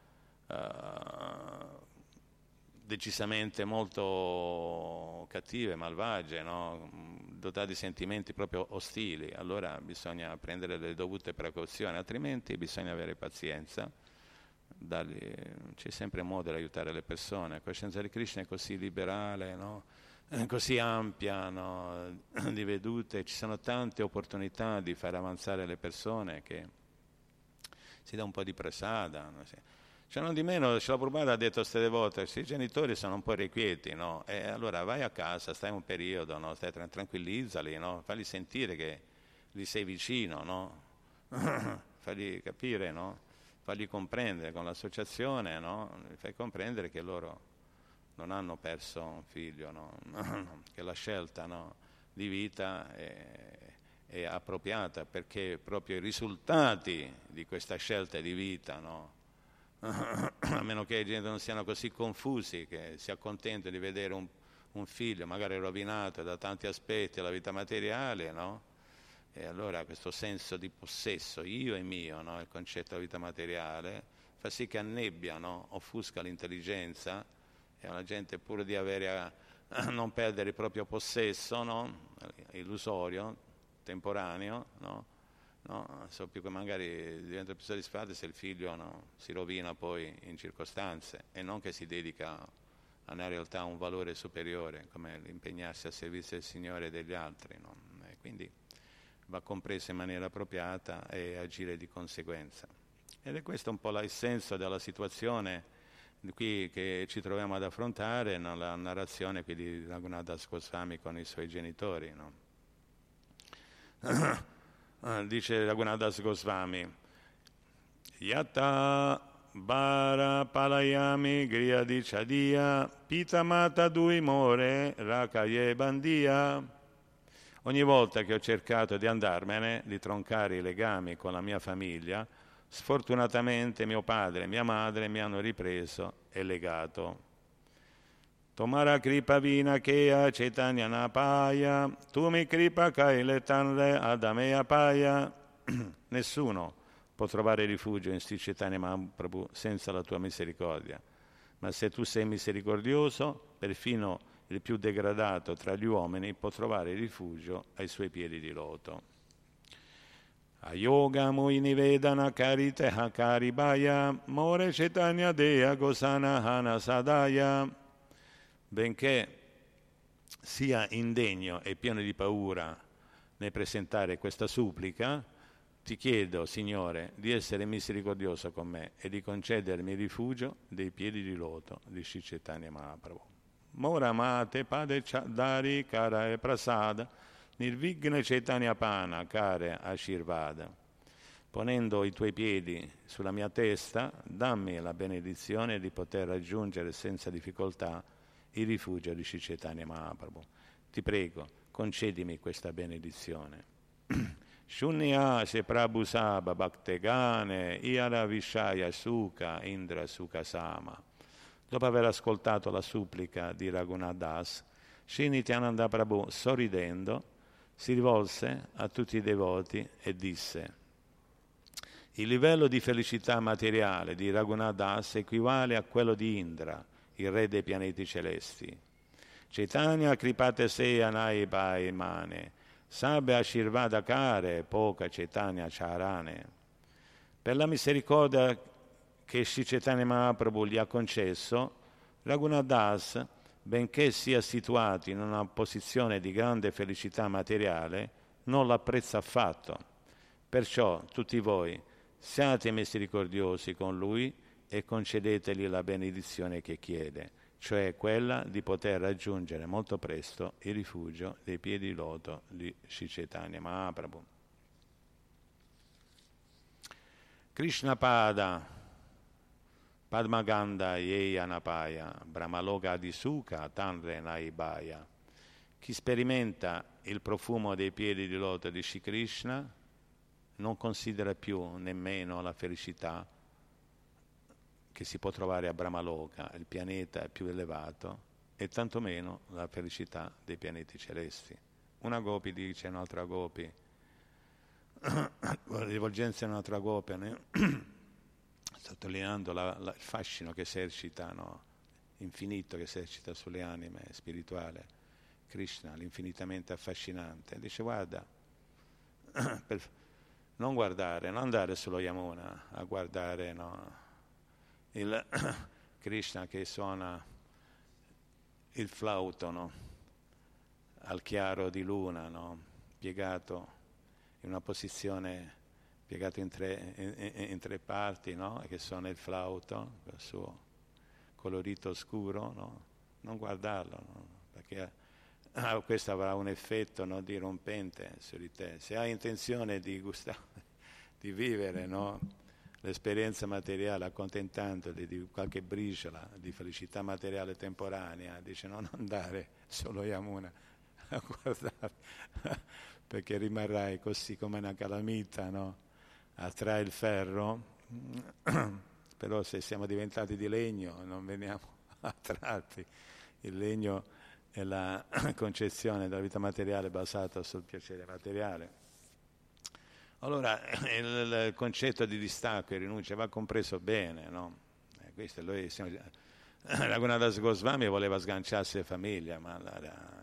decisamente molto cattive, malvagie, no, dotate di sentimenti proprio ostili. Allora bisogna prendere le dovute precauzioni, altrimenti bisogna avere pazienza. C'è sempre modo di aiutare le persone. La coscienza di Krishna è così liberale, no, così ampia, no, di vedute. Ci sono tante opportunità di far avanzare le persone, che si dà un po' di prasada, no? Cioè, non di meno, Srila Prabhupada ha detto a queste devote: i genitori sono un po' irrequieti, no? E allora vai a casa, stai un periodo, no? Stai tranquillizzali, no? Fagli sentire che gli sei vicino, no? Fagli capire, no? Fagli comprendere con l'associazione, no? Fai comprendere che loro non hanno perso un figlio, no? Che la scelta, no, di vita è appropriata, perché proprio i risultati di questa scelta di vita, no, a meno che i genitori non siano così confusi che si accontentano di vedere un figlio magari rovinato da tanti aspetti della vita materiale, no? E allora questo senso di possesso, io e mio, no, il concetto della vita materiale, fa sì che annebbia, no, offusca l'intelligenza, e la gente, pur di non perdere il proprio possesso, no, illusorio, temporaneo, no, no, so più che magari diventa più soddisfatto se il figlio, no, si rovina poi in circostanze, e non che si dedica a una realtà, a un valore superiore come l'impegnarsi al servizio del Signore e degli altri, no? E quindi va compresa in maniera appropriata e agire di conseguenza. Ed è questo un po' l'essenza della situazione qui che ci troviamo ad affrontare nella narrazione qui di Raghunath Das Goswami con i suoi genitori, no? Dice Raghunath Das Goswami: Yata bara palayami griya di chadiya pita mata dui more rakaye bandia. Ogni volta che ho cercato di andarmene, di troncare i legami con la mia famiglia, sfortunatamente mio padre e mia madre mi hanno ripreso e legato. Tomara kripa vina kea chaitanya napaya, tumi kripa kaile tanre adameya paya. Nessuno può trovare rifugio in Sri Chaitanya Mahaprabhu senza la tua misericordia. Ma se tu sei misericordioso, perfino il più degradato tra gli uomini può trovare rifugio ai suoi piedi di loto. Ayoga moinivedana karite hakaribaya, more chaitanya dea gosana hana sadaya. Benché sia indegno e pieno di paura nel presentare questa supplica, ti chiedo, Signore, di essere misericordioso con me e di concedermi il rifugio dei piedi di loto di Sri Chaitanya Mahaprabhu. Mora mate pade dari kara e prasada nirvigne Chaitanya pana kare ashirvada. Ponendo i tuoi piedi sulla mia testa, dammi la benedizione di poter raggiungere senza difficoltà il rifugio di Sri Chaitanya Mahaprabhu. Ti prego, concedimi questa benedizione. Shunya se Prabhu Sabha Bhaktegane Iara Vishaya Sukha Indra Sukha Sama. Dopo aver ascoltato la supplica di Raghunath Das, Sri Nityananda Prabhu, sorridendo, si rivolse a tutti i devoti e disse: il livello di felicità materiale di Raghunath Das equivale a quello di Indra, il re dei pianeti celesti. Chaitanya kripate se anai bai mane, sabe ashirvada kare poca Chaitanya charane. Per la misericordia che Sri Chaitanya Mahaprabhu gli ha concesso, Raghunath Das, benché sia situato in una posizione di grande felicità materiale, non l'apprezza affatto. Perciò tutti voi siate misericordiosi con lui e concedetegli la benedizione che chiede. cioè quella di poter raggiungere molto presto il rifugio dei piedi loto di Sri Chaitanya Mahaprabhu. Krishna Pada Padmaganda Yeyanapaya Brahmaloga Disuka Tanre Naibaya. Chi sperimenta il profumo dei piedi di loto di Sri Krishna non considera più nemmeno la felicità che si può trovare a Brahmaloka, il pianeta più elevato, e tantomeno la felicità dei pianeti celesti. Una gopi dice a un'altra gopi, rivolgendosi a un'altra gopi, sottolineando il fascino che esercita, infinito che esercita sulle anime spirituale, Krishna, l'infinitamente affascinante, dice guarda, non guardare, non andare sullo Yamuna a guardare, il Krishna che suona il flauto al chiaro di luna, piegato in una posizione, piegato in tre parti, che suona il flauto il suo colorito scuro, non guardarlo, perché questo avrà un effetto dirompente su di te. Se hai intenzione di gustare, di vivere l'esperienza materiale accontentandoti di qualche briciola di felicità materiale temporanea, dice non andare solo Yamuna a guardare, perché rimarrai così come una calamita, attrae il ferro, però se siamo diventati di legno non veniamo attratti. Il legno è la concezione della vita materiale basata sul piacere materiale. Allora il concetto di distacco e rinuncia va compreso bene, Questo lui, Raghunadas Goswami voleva sganciarsi da famiglia, ma la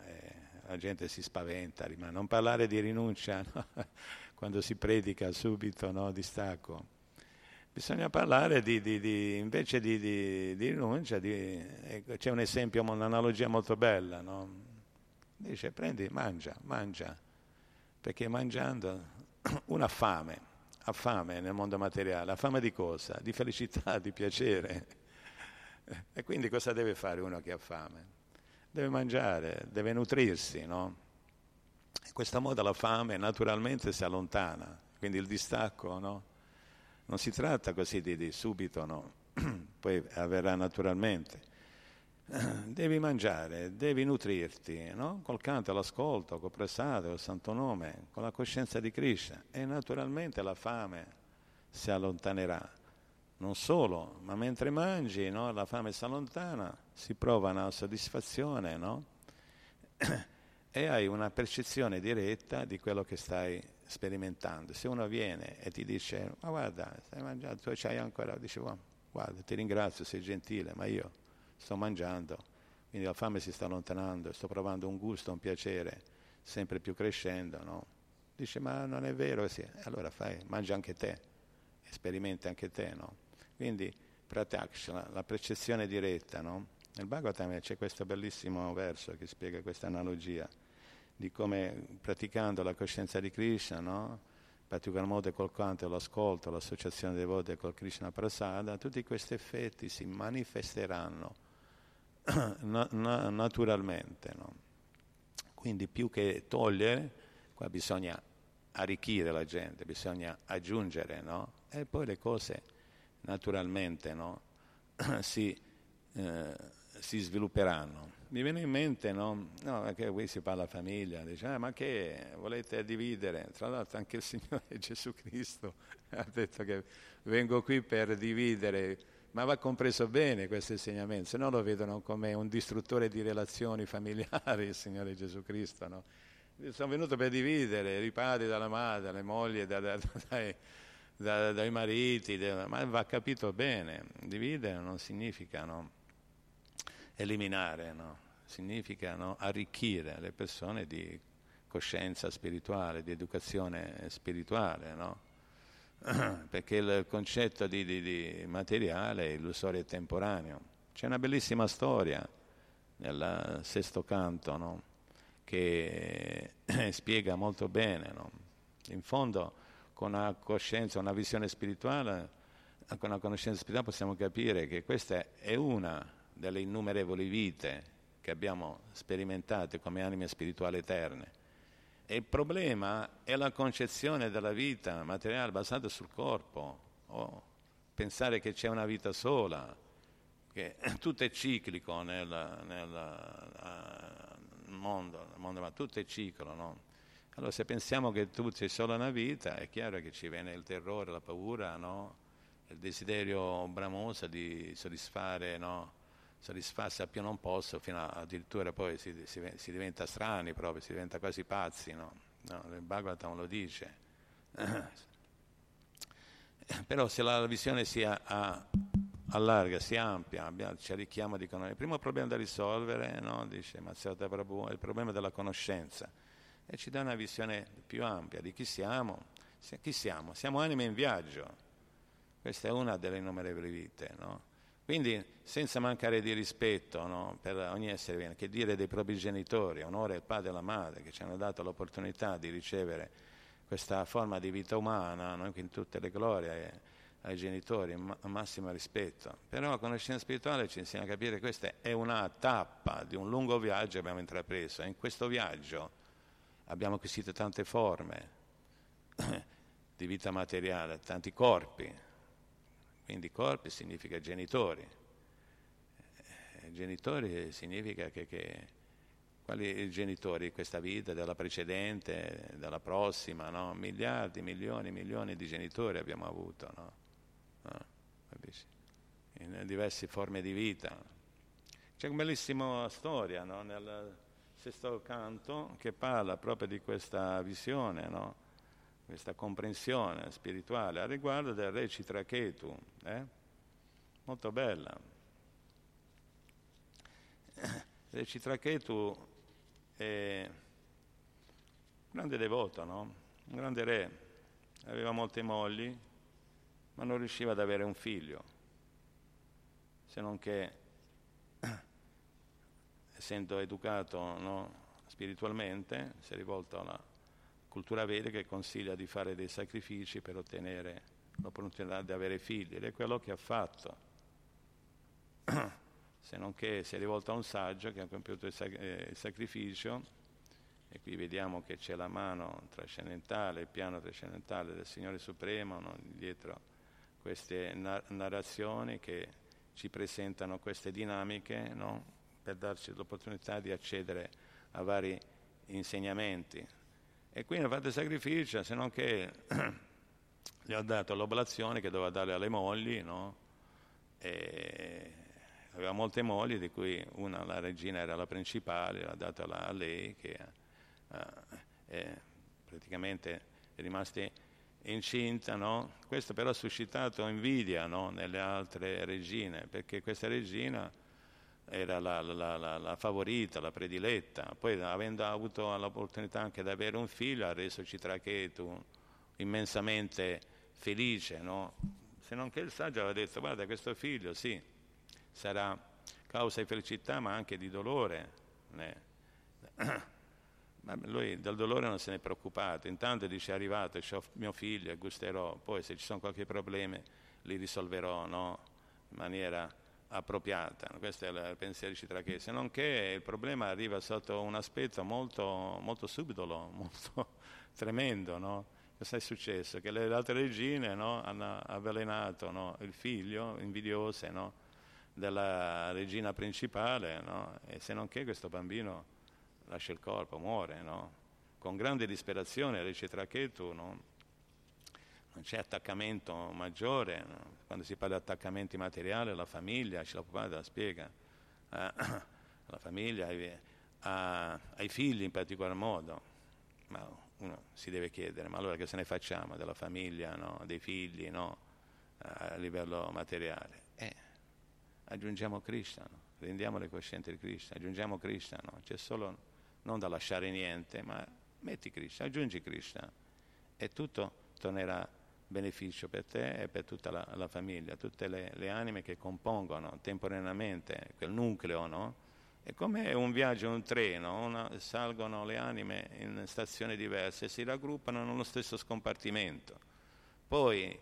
gente si spaventa, rimane. Non parlare di rinuncia quando si predica subito distacco. Bisogna parlare invece di rinuncia. C'è un esempio, un'analogia molto bella, Dice prendi, mangia, perché mangiando una ha fame nel mondo materiale, ha fame di cosa? Di felicità, di piacere. E quindi cosa deve fare uno che ha fame? Deve mangiare, deve nutrirsi, In questo modo la fame naturalmente si allontana, quindi il distacco, Non si tratta così di subito, Poi avverrà naturalmente. Devi mangiare, devi nutrirti, Col canto, l'ascolto, col prasada, col santo nome, con la coscienza di Krishna, e naturalmente la fame si allontanerà. Non solo, ma mentre mangi, la fame si allontana, si prova una soddisfazione, E hai una percezione diretta di quello che stai sperimentando. Se uno viene e ti dice "Ma guarda, stai mangiando, tu c'hai ancora", dice "Guarda, ti ringrazio, sei gentile, ma io sto mangiando, quindi la fame si sta allontanando, sto provando un gusto, un piacere, sempre più crescendo, Dice, ma non è vero, sì. Allora mangia anche te, sperimenta anche te, Quindi, pratyakshana, la percezione diretta, Nel Bhagavatam c'è questo bellissimo verso che spiega questa analogia, di come praticando la coscienza di Krishna, in particolar modo col canto, l'ascolto, l'associazione dei devoti col Krishna Prasada, tutti questi effetti si manifesteranno naturalmente. Quindi più che togliere, qua bisogna arricchire la gente, bisogna aggiungere, E poi le cose naturalmente si svilupperanno. Mi viene in mente, Perché qui si parla famiglia, dice, ma che volete dividere? Tra l'altro anche il Signore Gesù Cristo ha detto che vengo qui per dividere, ma va compreso bene questo insegnamento, se no lo vedono come un distruttore di relazioni familiari il Signore Gesù Cristo, Sono venuto per dividere i padri dalla madre, le mogli dai mariti, ma va capito bene, dividere non significa, eliminare, significa arricchire le persone di coscienza spirituale, di educazione spirituale, Perché il concetto di materiale è illusorio e temporaneo. C'è una bellissima storia nel sesto canto, che spiega molto bene, In fondo, con una coscienza, una visione spirituale, con una conoscenza spirituale possiamo capire che questa è una delle innumerevoli vite che abbiamo sperimentate come anime spirituali eterne. E il problema è la concezione della vita materiale basata sul corpo, o pensare che c'è una vita sola, che tutto è ciclico nel mondo, ma tutto è ciclo, no? Allora se pensiamo che tu c'è solo una vita, è chiaro che ci viene il terrore, la paura, no? Il desiderio bramoso di soddisfare, no? Soddisfarsi a più non posso, fino a, addirittura poi si diventa strani proprio, si diventa quasi pazzi, no? No, il Bhagavatam lo dice. Però se la visione si allarga, si ampia, ci arricchiamo di conoscenza. Il primo problema da risolvere, no? Dice Matsyata Prabhu, è il problema della conoscenza. E ci dà una visione più ampia di chi siamo. Chi siamo? Siamo anime in viaggio. Questa è una delle innumerevoli vite, no? Quindi, senza mancare di rispetto, no, per ogni essere vivente, che dire dei propri genitori, onore al padre e alla madre, che ci hanno dato l'opportunità di ricevere questa forma di vita umana, no, in tutte le glorie ai genitori, massimo rispetto. Però la conoscenza spirituale ci insegna a capire che questa è una tappa di un lungo viaggio che abbiamo intrapreso. E in questo viaggio abbiamo acquisito tante forme di vita materiale, tanti corpi. Quindi corpi significa genitori. Genitori significa che quali genitori di questa vita, della precedente, della prossima, no? Miliardi, milioni di genitori abbiamo avuto, no? No? Capisci? In diverse forme di vita. C'è una bellissima storia, no? Nel sesto canto che parla proprio di questa visione, no? Questa comprensione spirituale a riguardo del re Citraketu, molto bella. Il re Citraketu è un grande devoto, no? Un grande re, aveva molte mogli, ma non riusciva ad avere un figlio, se non che, essendo educato, no, spiritualmente, si è rivolto alla cultura vedica che consiglia di fare dei sacrifici per ottenere l'opportunità di avere figli, ed è quello che ha fatto, se non che si è rivolto a un saggio che ha compiuto il sacrificio, e qui vediamo che c'è la mano trascendentale, il piano trascendentale del Signore Supremo, no? Dietro queste narrazioni che ci presentano queste dinamiche, no? Per darci l'opportunità di accedere a vari insegnamenti. E quindi ha fatto il sacrificio, se non che gli ha dato l'oblazione che doveva dare alle mogli, no? E aveva molte mogli, di cui una, la regina, era la principale, l'ha data a lei, che è praticamente è rimasta incinta, no? Questo però ha suscitato invidia, no? Nelle altre regine, perché questa regina era la favorita, la prediletta. Poi, avendo avuto l'opportunità anche di avere un figlio, ha reso Citraketu immensamente felice, no? Se non che il saggio aveva detto: guarda, questo figlio sì, sarà causa di felicità ma anche di dolore, ma lui del dolore non se ne è preoccupato. Intanto dice: è arrivato, c'ho mio figlio e gusterò, poi se ci sono qualche problema li risolverò, no? In maniera appropriata. Questo è il pensiero di Citraketu, se non che il problema arriva sotto un aspetto molto, molto subdolo, molto tremendo, no? Cosa è successo? Che le altre regine, no, hanno avvelenato, no, il figlio, invidiose, no, della regina principale, no? E se non che questo bambino lascia il corpo, muore, no? Con grande disperazione il Citraketu, no? Non c'è attaccamento maggiore, no? Quando si parla di attaccamenti materiali, la famiglia, ce la Prabhupada spiega, alla famiglia, ai figli in particolar modo. Ma uno si deve chiedere: ma allora che se ne facciamo della famiglia, no? Dei figli, no? A livello materiale? Aggiungiamo Krishna, no? Rendiamole coscienti di Krishna, aggiungiamo Krishna, no? C'è solo non da lasciare niente, ma metti Krishna, aggiungi Krishna, e tutto tornerà beneficio per te e per tutta la famiglia, tutte le anime che compongono temporaneamente quel nucleo, no? È come un viaggio, un treno, salgono le anime in stazioni diverse, si raggruppano nello stesso scompartimento. Poi,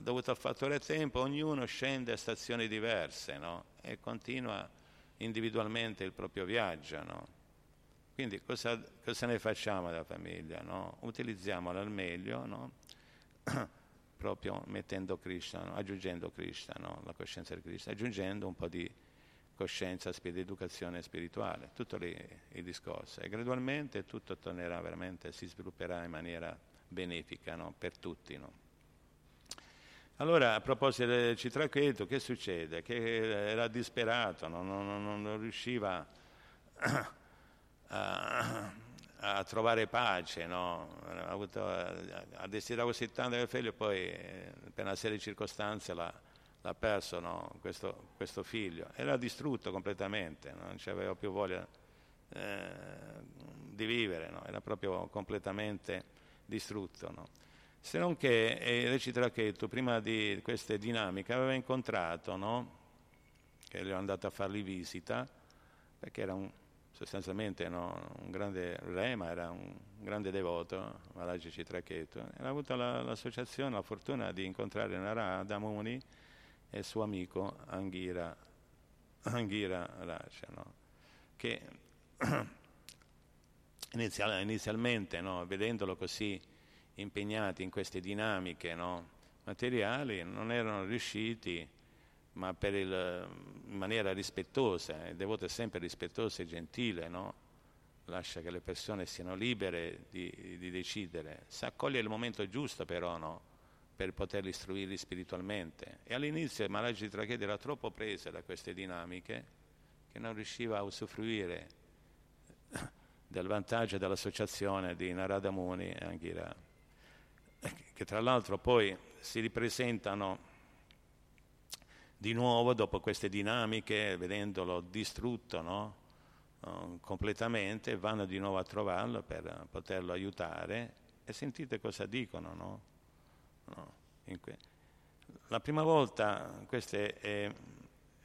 dovuto al fattore tempo, ognuno scende a stazioni diverse, no? e continua individualmente il proprio viaggio, no? Quindi cosa ne facciamo della famiglia, no? Utilizziamola al meglio, no? Proprio mettendo Krishna, no? Aggiungendo Krishna, no? La coscienza di Krishna, aggiungendo un po' di coscienza, educazione spirituale, tutto lì il discorso. E gradualmente tutto tornerà veramente, si svilupperà in maniera benefica, no? Per tutti, no? Allora, a proposito del Citraketu, che succede? Che era disperato, no? non riusciva a trovare pace, no? Ha desiderato così tanto il figlio, poi per una serie di circostanze l'ha perso, no? questo figlio, era distrutto completamente, no? Non c'aveva più voglia di vivere, no? Era proprio completamente distrutto, no? Se non che il Citraketu, prima di queste dinamiche, aveva incontrato, no? Che gli era andato a fargli visita, perché era sostanzialmente, no? Un grande re, ma era un grande devoto, Maharaja Citraketu. Era avuto l'associazione, la fortuna di incontrare Narada Muni e il suo amico Anghira Raja, no? Che inizialmente, no? Vedendolo così impegnati in queste dinamiche, no? Materiali, non erano riusciti, ma in maniera rispettosa, il devoto è sempre rispettoso e gentile, no? Lascia che le persone siano libere di decidere, sa cogliere il momento giusto però, no? Per poterli istruirli spiritualmente. E all'inizio il Maharaja Citraketu era troppo preso da queste dinamiche che non riusciva a usufruire del vantaggio dell'associazione di Narada Muni e Anghira, che tra l'altro poi si ripresentano di nuovo dopo queste dinamiche, vedendolo distrutto, no? Completamente, vanno di nuovo a trovarlo per poterlo aiutare, e sentite cosa dicono, no? No. La prima volta questa è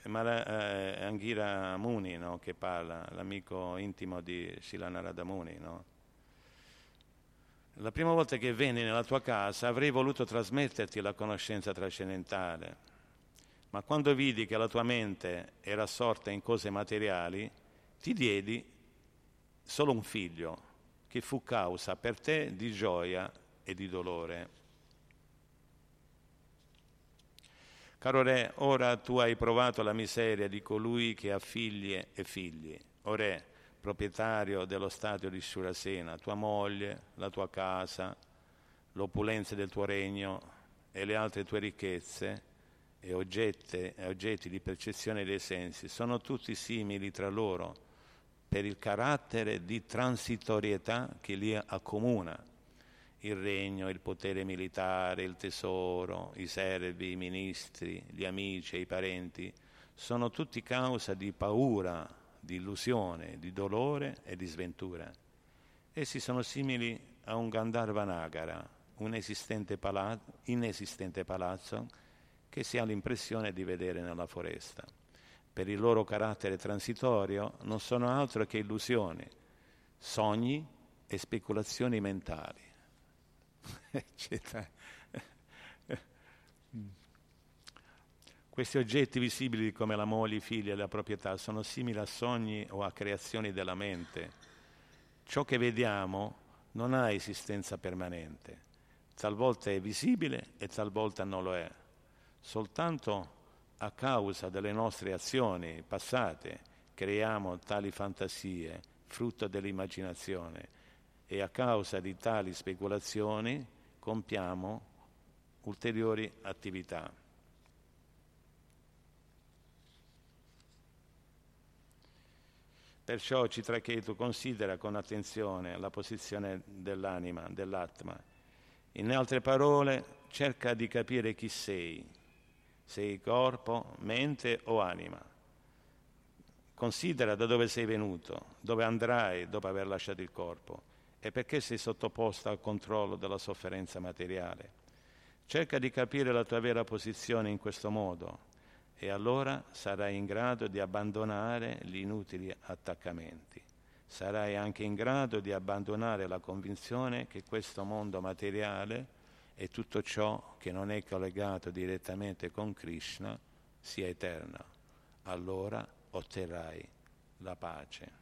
Anghira Muni, no? Che parla, l'amico intimo di Śrīla Narada Muni, no? La prima volta che venni nella tua casa avrei voluto trasmetterti la conoscenza trascendentale, ma quando vidi che la tua mente era assorta in cose materiali, ti diedi solo un figlio, che fu causa per te di gioia e di dolore. Caro Re, ora tu hai provato la miseria di colui che ha figlie e figli. O Re, proprietario dello stadio di Shurasena, tua moglie, la tua casa, l'opulenza del tuo regno e le altre tue ricchezze e oggetti di percezione dei sensi sono tutti simili tra loro per il carattere di transitorietà che li accomuna. Il regno, il potere militare, il tesoro, i servi, i ministri, gli amici e i parenti sono tutti causa di paura, di illusione, di dolore e di sventura. Essi sono simili a un Gandharva Nagara, un inesistente palazzo che si ha l'impressione di vedere nella foresta. Per il loro carattere transitorio non sono altro che illusioni, sogni e speculazioni mentali. Questi oggetti visibili come la moglie, i figli e la proprietà sono simili a sogni o a creazioni della mente. Ciò che vediamo non ha esistenza permanente, talvolta è visibile e talvolta non lo è, soltanto a causa delle nostre azioni passate creiamo tali fantasie, frutto dell'immaginazione, e a causa di tali speculazioni compiamo ulteriori attività. Perciò Citraketu considera con attenzione la posizione dell'anima, dell'atma. In altre parole, cerca di capire chi sei, sei corpo, mente o anima. Considera da dove sei venuto, dove andrai dopo aver lasciato il corpo e perché sei sottoposto al controllo della sofferenza materiale. Cerca di capire la tua vera posizione in questo modo, e allora sarai in grado di abbandonare gli inutili attaccamenti. Sarai anche in grado di abbandonare la convinzione che questo mondo materiale e tutto ciò che non è collegato direttamente con Krishna sia eterno. allora otterrai la pace.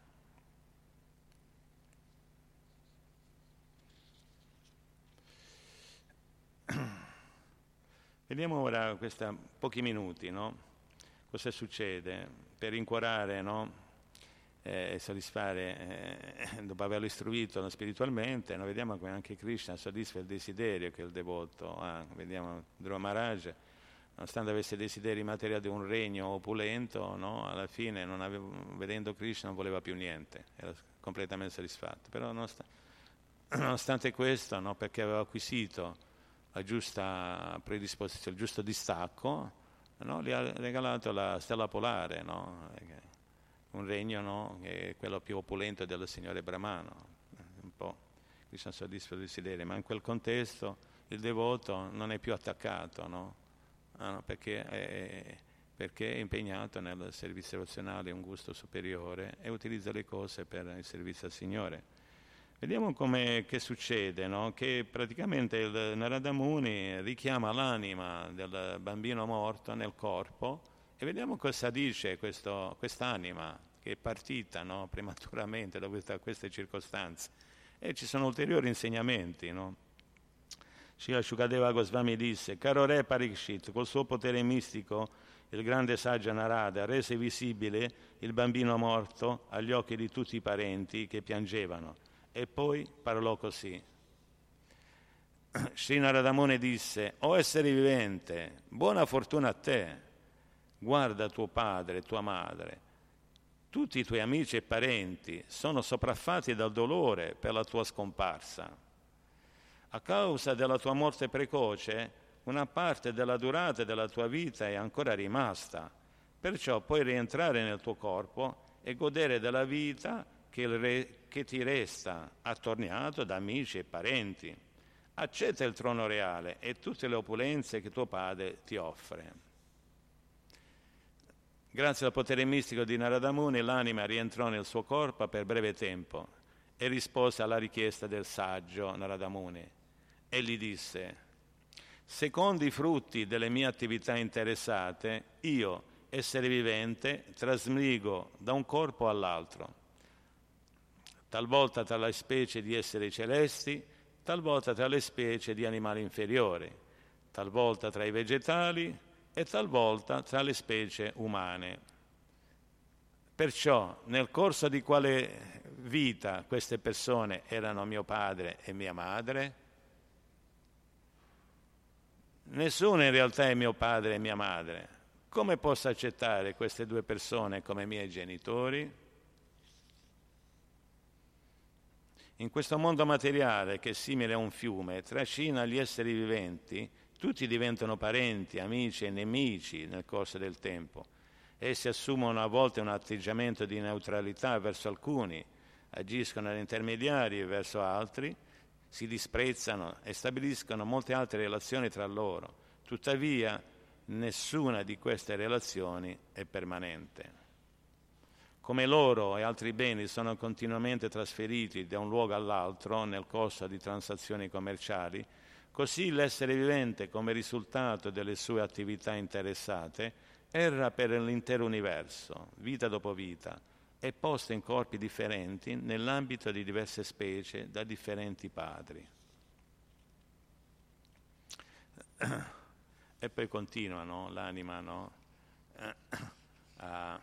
Vediamo ora questa, pochi minuti, no? Cosa succede? Per rincuorare, no? Soddisfare, dopo averlo istruito spiritualmente, no? Vediamo come anche Krishna soddisfa il desiderio che il devoto ha. Vediamo Dhruva Maharaj, nonostante avesse desiderio in materia di un regno opulento, no? Alla fine, non avevo, vedendo Krishna, non voleva più niente, era completamente soddisfatto. Però nonostante questo, no? Perché aveva acquisito la giusta predisposizione, il giusto distacco, no? Gli ha regalato la stella polare, no? Un regno, no? Che è quello più opulento del Signore Brahmano. Un po' Krishna soddisfa il desiderio, ma in quel contesto il devoto non è più attaccato, no? Ah, no, perché è impegnato nel servizio devozionale, un gusto superiore, e utilizza le cose per il servizio al Signore. Vediamo che succede, no? Che praticamente il Narada Muni richiama l'anima del bambino morto nel corpo, e vediamo cosa dice quest'anima che è partita, no? Prematuramente da queste circostanze. E ci sono ulteriori insegnamenti, no? Srila Shukadeva Goswami disse: caro re Parikshit, col suo potere mistico il grande saggio Narada rese visibile il bambino morto agli occhi di tutti i parenti che piangevano, e poi parlò così. Sri Narada Muni disse: o essere vivente, buona fortuna a te, guarda tuo padre, tua madre, tutti i tuoi amici e parenti sono sopraffatti dal dolore per la tua scomparsa. A causa della tua morte precoce, una parte della durata della tua vita è ancora rimasta, perciò puoi rientrare nel tuo corpo e godere della vita che ti resta, attorniato da amici e parenti. Accetta il trono reale e tutte le opulenze che tuo padre ti offre. Grazie al potere mistico di Narada Muni, l'anima rientrò nel suo corpo per breve tempo e rispose alla richiesta del saggio Narada Muni. E gli disse: secondo i frutti delle mie attività interessate, io, essere vivente, trasmigo da un corpo all'altro, talvolta tra le specie di esseri celesti, talvolta tra le specie di animali inferiori, talvolta tra i vegetali e talvolta tra le specie umane. Perciò, nel corso di quale vita queste persone erano mio padre e mia madre? Nessuno in realtà è mio padre e mia madre. Come posso accettare queste due persone come miei genitori? In questo mondo materiale, che è simile a un fiume, trascina gli esseri viventi, tutti diventano parenti, amici e nemici nel corso del tempo. Essi assumono a volte un atteggiamento di neutralità verso alcuni, agiscono da intermediari verso altri, si disprezzano e stabiliscono molte altre relazioni tra loro. Tuttavia, nessuna di queste relazioni è permanente. Come l'oro e altri beni sono continuamente trasferiti da un luogo all'altro nel corso di transazioni commerciali, così l'essere vivente, come risultato delle sue attività interessate, erra per l'intero universo, vita dopo vita, è posto in corpi differenti nell'ambito di diverse specie da differenti padri. E poi continua, no? L'anima, no? A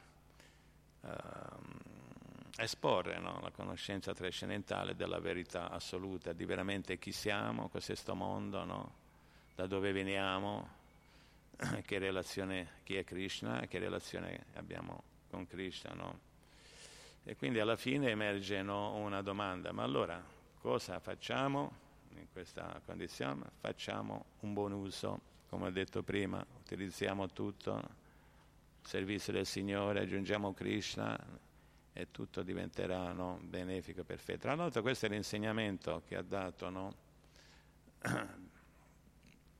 esporre, no? La conoscenza trascendentale della verità assoluta, di veramente chi siamo, cos'è sto mondo, no? Da dove veniamo, che relazione, chi è Krishna, che relazione abbiamo con Krishna, no? E quindi alla fine emerge, no, una domanda: ma allora cosa facciamo in questa condizione? Facciamo un buon uso, come ho detto prima, utilizziamo tutto, servizio del Signore, aggiungiamo Krishna e tutto diventerà, no, benefico e perfetto. Tra l'altro questo è l'insegnamento che ha dato, no?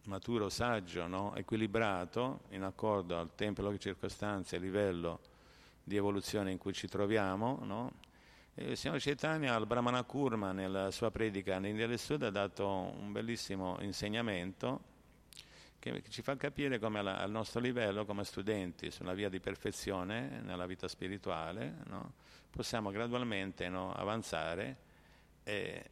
Maturo, saggio, no? Equilibrato, in accordo al tempo, alle circostanze, al livello di evoluzione in cui ci troviamo, no? E il Signore Chaitanya al Brahmana Kurma, nella sua predica in India del Sud, ha dato un bellissimo insegnamento che ci fa capire come al nostro livello, come studenti sulla via di perfezione nella vita spirituale, no? Possiamo gradualmente, no, avanzare e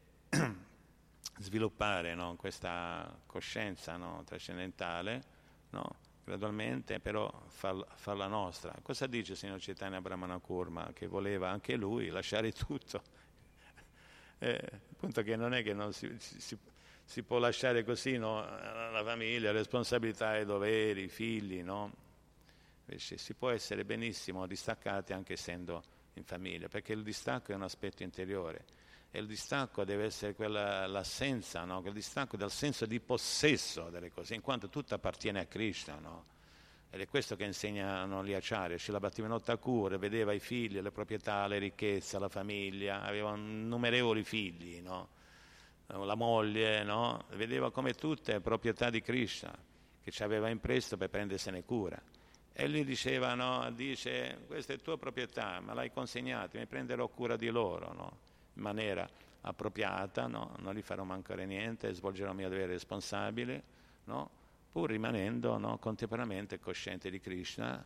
sviluppare, no, questa coscienza, no, trascendentale, no, gradualmente, però farla nostra. Cosa dice Signor Chaitanya Brahmanakurma? Che voleva anche lui lasciare tutto. Appunto, che non è che non si può lasciare così, no, la famiglia, le responsabilità, i doveri, i figli, no? Invece si può essere benissimo distaccati anche essendo in famiglia, perché il distacco è un aspetto interiore e il distacco deve essere l'assenza, no? Il distacco dal senso di possesso delle cose, in quanto tutto appartiene a Krishna, no? Ed è questo che insegnano gli acciari. Srila Bhaktivinoda Thakur vedeva i figli, le proprietà, le ricchezze, la famiglia, aveva innumerevoli figli, no? La moglie, no? Vedeva come tutte proprietà di Krishna che ci aveva in prestito per prendersene cura, e lui diceva, no? Dice, questa è tua proprietà, me l'hai consegnata, mi prenderò cura di loro, no? In maniera appropriata, no? Non gli farò mancare niente, svolgerò il mio dovere responsabile, no? Pur rimanendo, no, contemporaneamente cosciente di Krishna,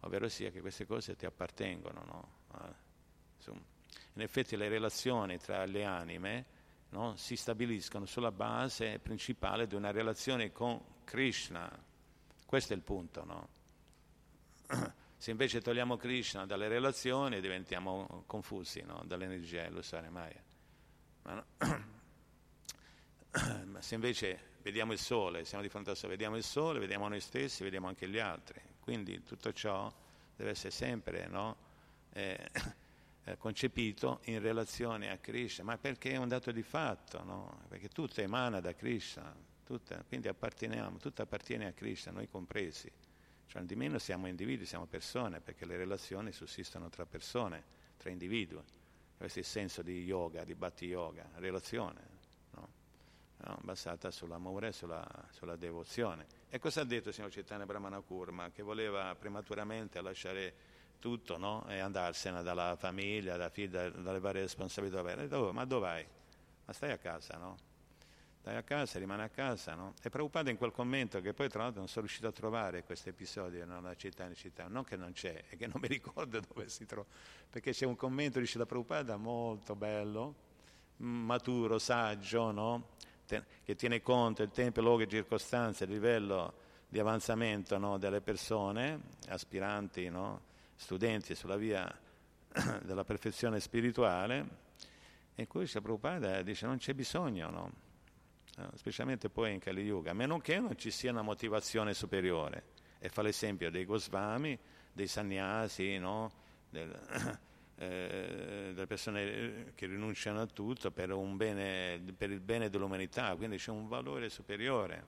ovvero sia che queste cose ti appartengono, no? Insomma, in effetti le relazioni tra le anime, no, si stabiliscono sulla base principale di una relazione con Krishna. Questo è il punto, no? Se invece togliamo Krishna dalle relazioni diventiamo confusi, no, dall'energia illusoria maya. Ma se invece vediamo il sole, siamo di fronte al sole, vediamo il sole, vediamo noi stessi, vediamo anche gli altri. Quindi tutto ciò deve essere sempre, no, concepito in relazione a Krishna, ma perché è un dato di fatto, no? Perché tutto emana da Krishna, quindi apparteniamo, tutto appartiene a Krishna, noi compresi. Cioè, di meno siamo individui, siamo persone, perché le relazioni sussistono tra persone, tra individui. Questo è il senso di yoga, di bhakti yoga, relazione, no? No, basata sull'amore e sulla devozione. E cosa ha detto Signor Chaitanya Brahmanakurma? Che voleva prematuramente lasciare tutto, no? E andarsene dalla famiglia, dalle varie responsabilità. Ma dove vai? Ma stai a casa, no? Stai a casa, rimane a casa, no? È preoccupato in quel commento, che poi tra l'altro non sono riuscito a trovare questo episodio nella città, non che non c'è, è che non mi ricordo dove si trova, perché c'è un commento di Srila Prabhupada molto bello, maturo, saggio, no? Che tiene conto del tempo, luogo e circostanze, il livello di avanzamento, no, delle persone aspiranti, no, studenti sulla via della perfezione spirituale, e cui Srila Prabhupada dice non c'è bisogno, no? Specialmente poi in Kali Yuga, a meno che non ci sia una motivazione superiore, e fa l'esempio dei Goswami, dei sannyasi, no? Delle persone che rinunciano a tutto per il bene dell'umanità, quindi c'è un valore superiore,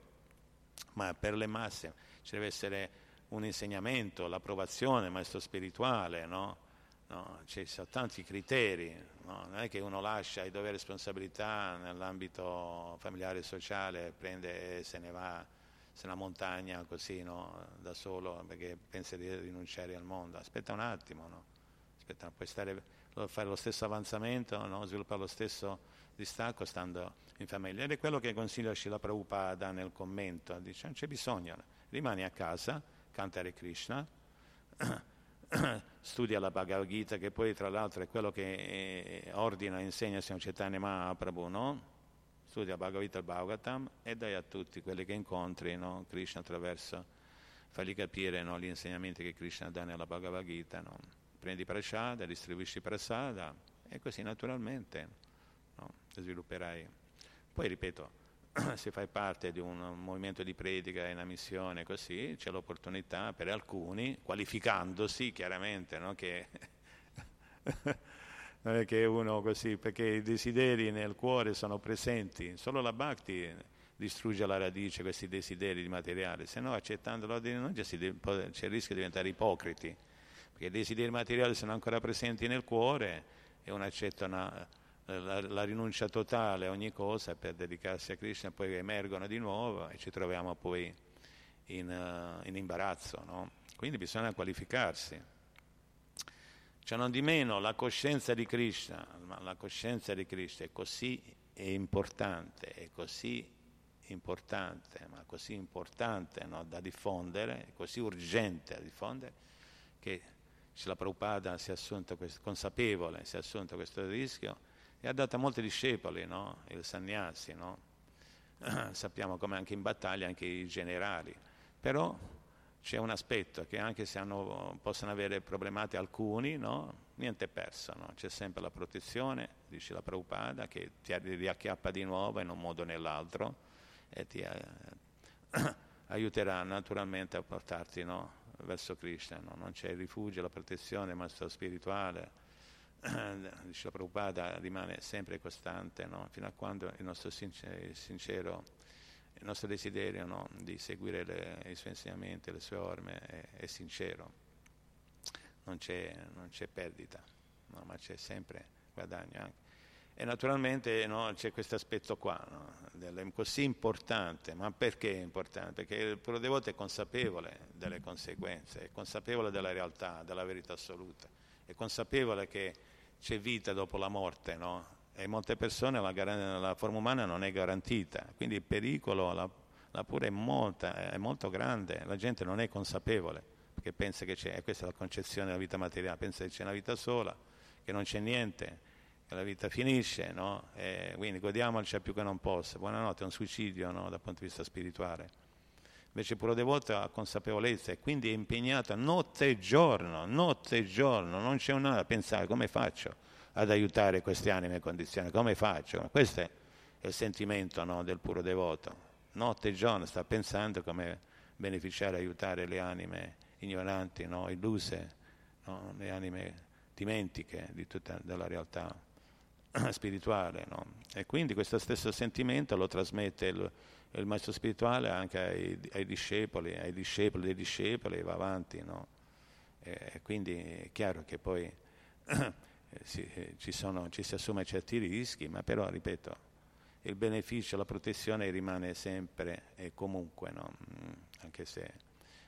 ma per le masse ci deve essere un insegnamento, l'approvazione, maestro spirituale, no? No, ci sono tanti criteri, no? Non è che uno lascia i doveri e responsabilità nell'ambito familiare e sociale, prende e se ne va, se la montagna così, no? Da solo, perché pensa di rinunciare al mondo. Aspetta un attimo, no? Aspetta, puoi fare lo stesso avanzamento, no? Sviluppare lo stesso distacco stando in famiglia. Ed è quello che consiglia Srila Prabhupada nel commento, dice non c'è bisogno, rimani a casa, canta Hare Krishna, studia la Bhagavad Gita, che poi tra l'altro è quello che ordina e insegna Sri Chaitanya Mahaprabhu, no? Studia Bhagavad Gita, il Bhagavatam, e dai a tutti quelli che incontri, no? Krishna attraverso, fagli capire, no, gli insegnamenti che Krishna dà nella Bhagavad Gita, no? Prendi prasada, distribuisci prasada, e così naturalmente, no, svilupperai. Poi ripeto, se fai parte di un movimento di predica in una missione così, c'è l'opportunità per alcuni, qualificandosi chiaramente, no? Che non è che uno così, perché i desideri nel cuore sono presenti, solo la Bhakti distrugge alla radice questi desideri di materiale, se no accettandolo di non c'è il rischio di diventare ipocriti, perché i desideri materiali sono ancora presenti nel cuore e uno accetta la rinuncia totale a ogni cosa per dedicarsi a Krishna, poi emergono di nuovo e ci troviamo poi in imbarazzo, no? Quindi bisogna qualificarsi. Cioè, non di meno la coscienza di Krishna è così importante, è così importante, ma così importante da diffondere, così urgente da diffondere, che Srila Prabhupada si è assunta questo rischio e ha dato a molti discepoli, il sannyasi, sappiamo come anche in battaglia, anche i generali. Però c'è un aspetto che anche se possono avere problematiche alcuni, niente è perso, c'è sempre la protezione, dice la Prabhupada, che ti riacchiappa di nuovo in un modo o nell'altro e ti aiuterà naturalmente a portarti verso Krishna. Non c'è il rifugio, la protezione, il maestro spirituale, dice la Prabhupada, rimane sempre costante, fino a quando il nostro sincero il nostro desiderio di seguire i suoi insegnamenti, le sue orme è sincero. Non c'è perdita, ma c'è sempre guadagno anche. E naturalmente c'è questo aspetto qua, così importante. Ma perché è importante? Perché il puro devoto è consapevole delle conseguenze, è consapevole della realtà, della verità assoluta, è consapevole che c'è vita dopo la morte, e molte persone la forma umana non è garantita, quindi il pericolo la pura è molto grande, la gente non è consapevole, perché pensa che c'è, questa è la concezione della vita materiale, pensa che c'è una vita sola, che non c'è niente, che la vita finisce, e quindi godiamoci più che non possa, buonanotte, è un suicidio dal punto di vista spirituale. Invece il puro devoto ha consapevolezza e quindi è impegnato notte e giorno, non c'è un'ora a pensare come faccio ad aiutare queste anime condizionate, come faccio? Questo è il sentimento del puro devoto. Notte e giorno sta pensando come beneficiare, aiutare le anime ignoranti, illuse, le anime dimentiche di tutta della realtà spirituale. E quindi questo stesso sentimento lo trasmette il maestro spirituale anche ai discepoli, va avanti. E quindi è chiaro che poi ci si assume certi rischi, ma però, ripeto, il beneficio, la protezione rimane sempre e comunque, anche se,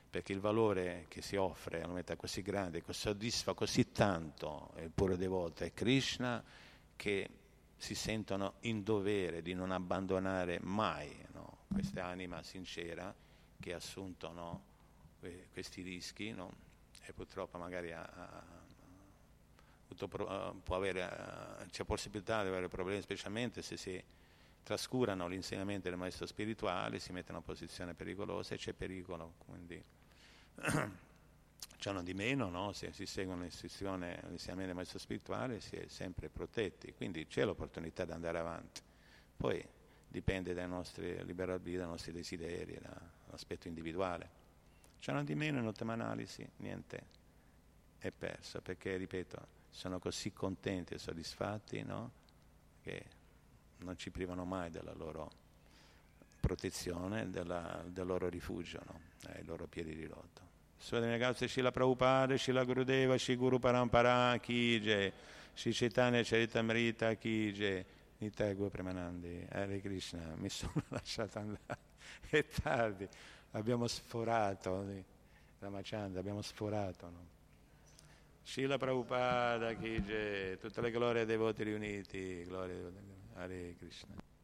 perché il valore che si offre è una metà così grande, che soddisfa così tanto il puro devoto e Krishna, che si sentono in dovere di non abbandonare mai questa anima sincera che ha assunto questi rischi, e purtroppo magari può avere, c'è possibilità di avere problemi, specialmente se si trascurano l'insegnamento del maestro spirituale, si mette in una posizione pericolosa e c'è pericolo. Quindi c'è di meno, se si segue l'insegnamento del maestro spirituale si è sempre protetti, quindi c'è l'opportunità di andare avanti. Poi dipende dai nostri liberi arbitri, dai nostri desideri, dall'aspetto individuale. C'è di meno, in ultima analisi niente è perso, perché, ripeto, sono così contenti e soddisfatti che non ci privano mai della loro protezione, del loro rifugio, ai loro piedi di loto. Swadhi Nagavse Srila Prabhupada, Srila Gurudeva, Sri Guru Parampara Ki Jai, Sri Chaitanya Charitamrita Ki Jai, Nitai Gaur Premanandi, Hare Krishna. Mi sono lasciato andare, è tardi, abbiamo sforato, Ramachandra, abbiamo sforato, Srila Prabhupada Ki Jai, tutte le glorie dei voti riuniti, gloria Hare Krishna.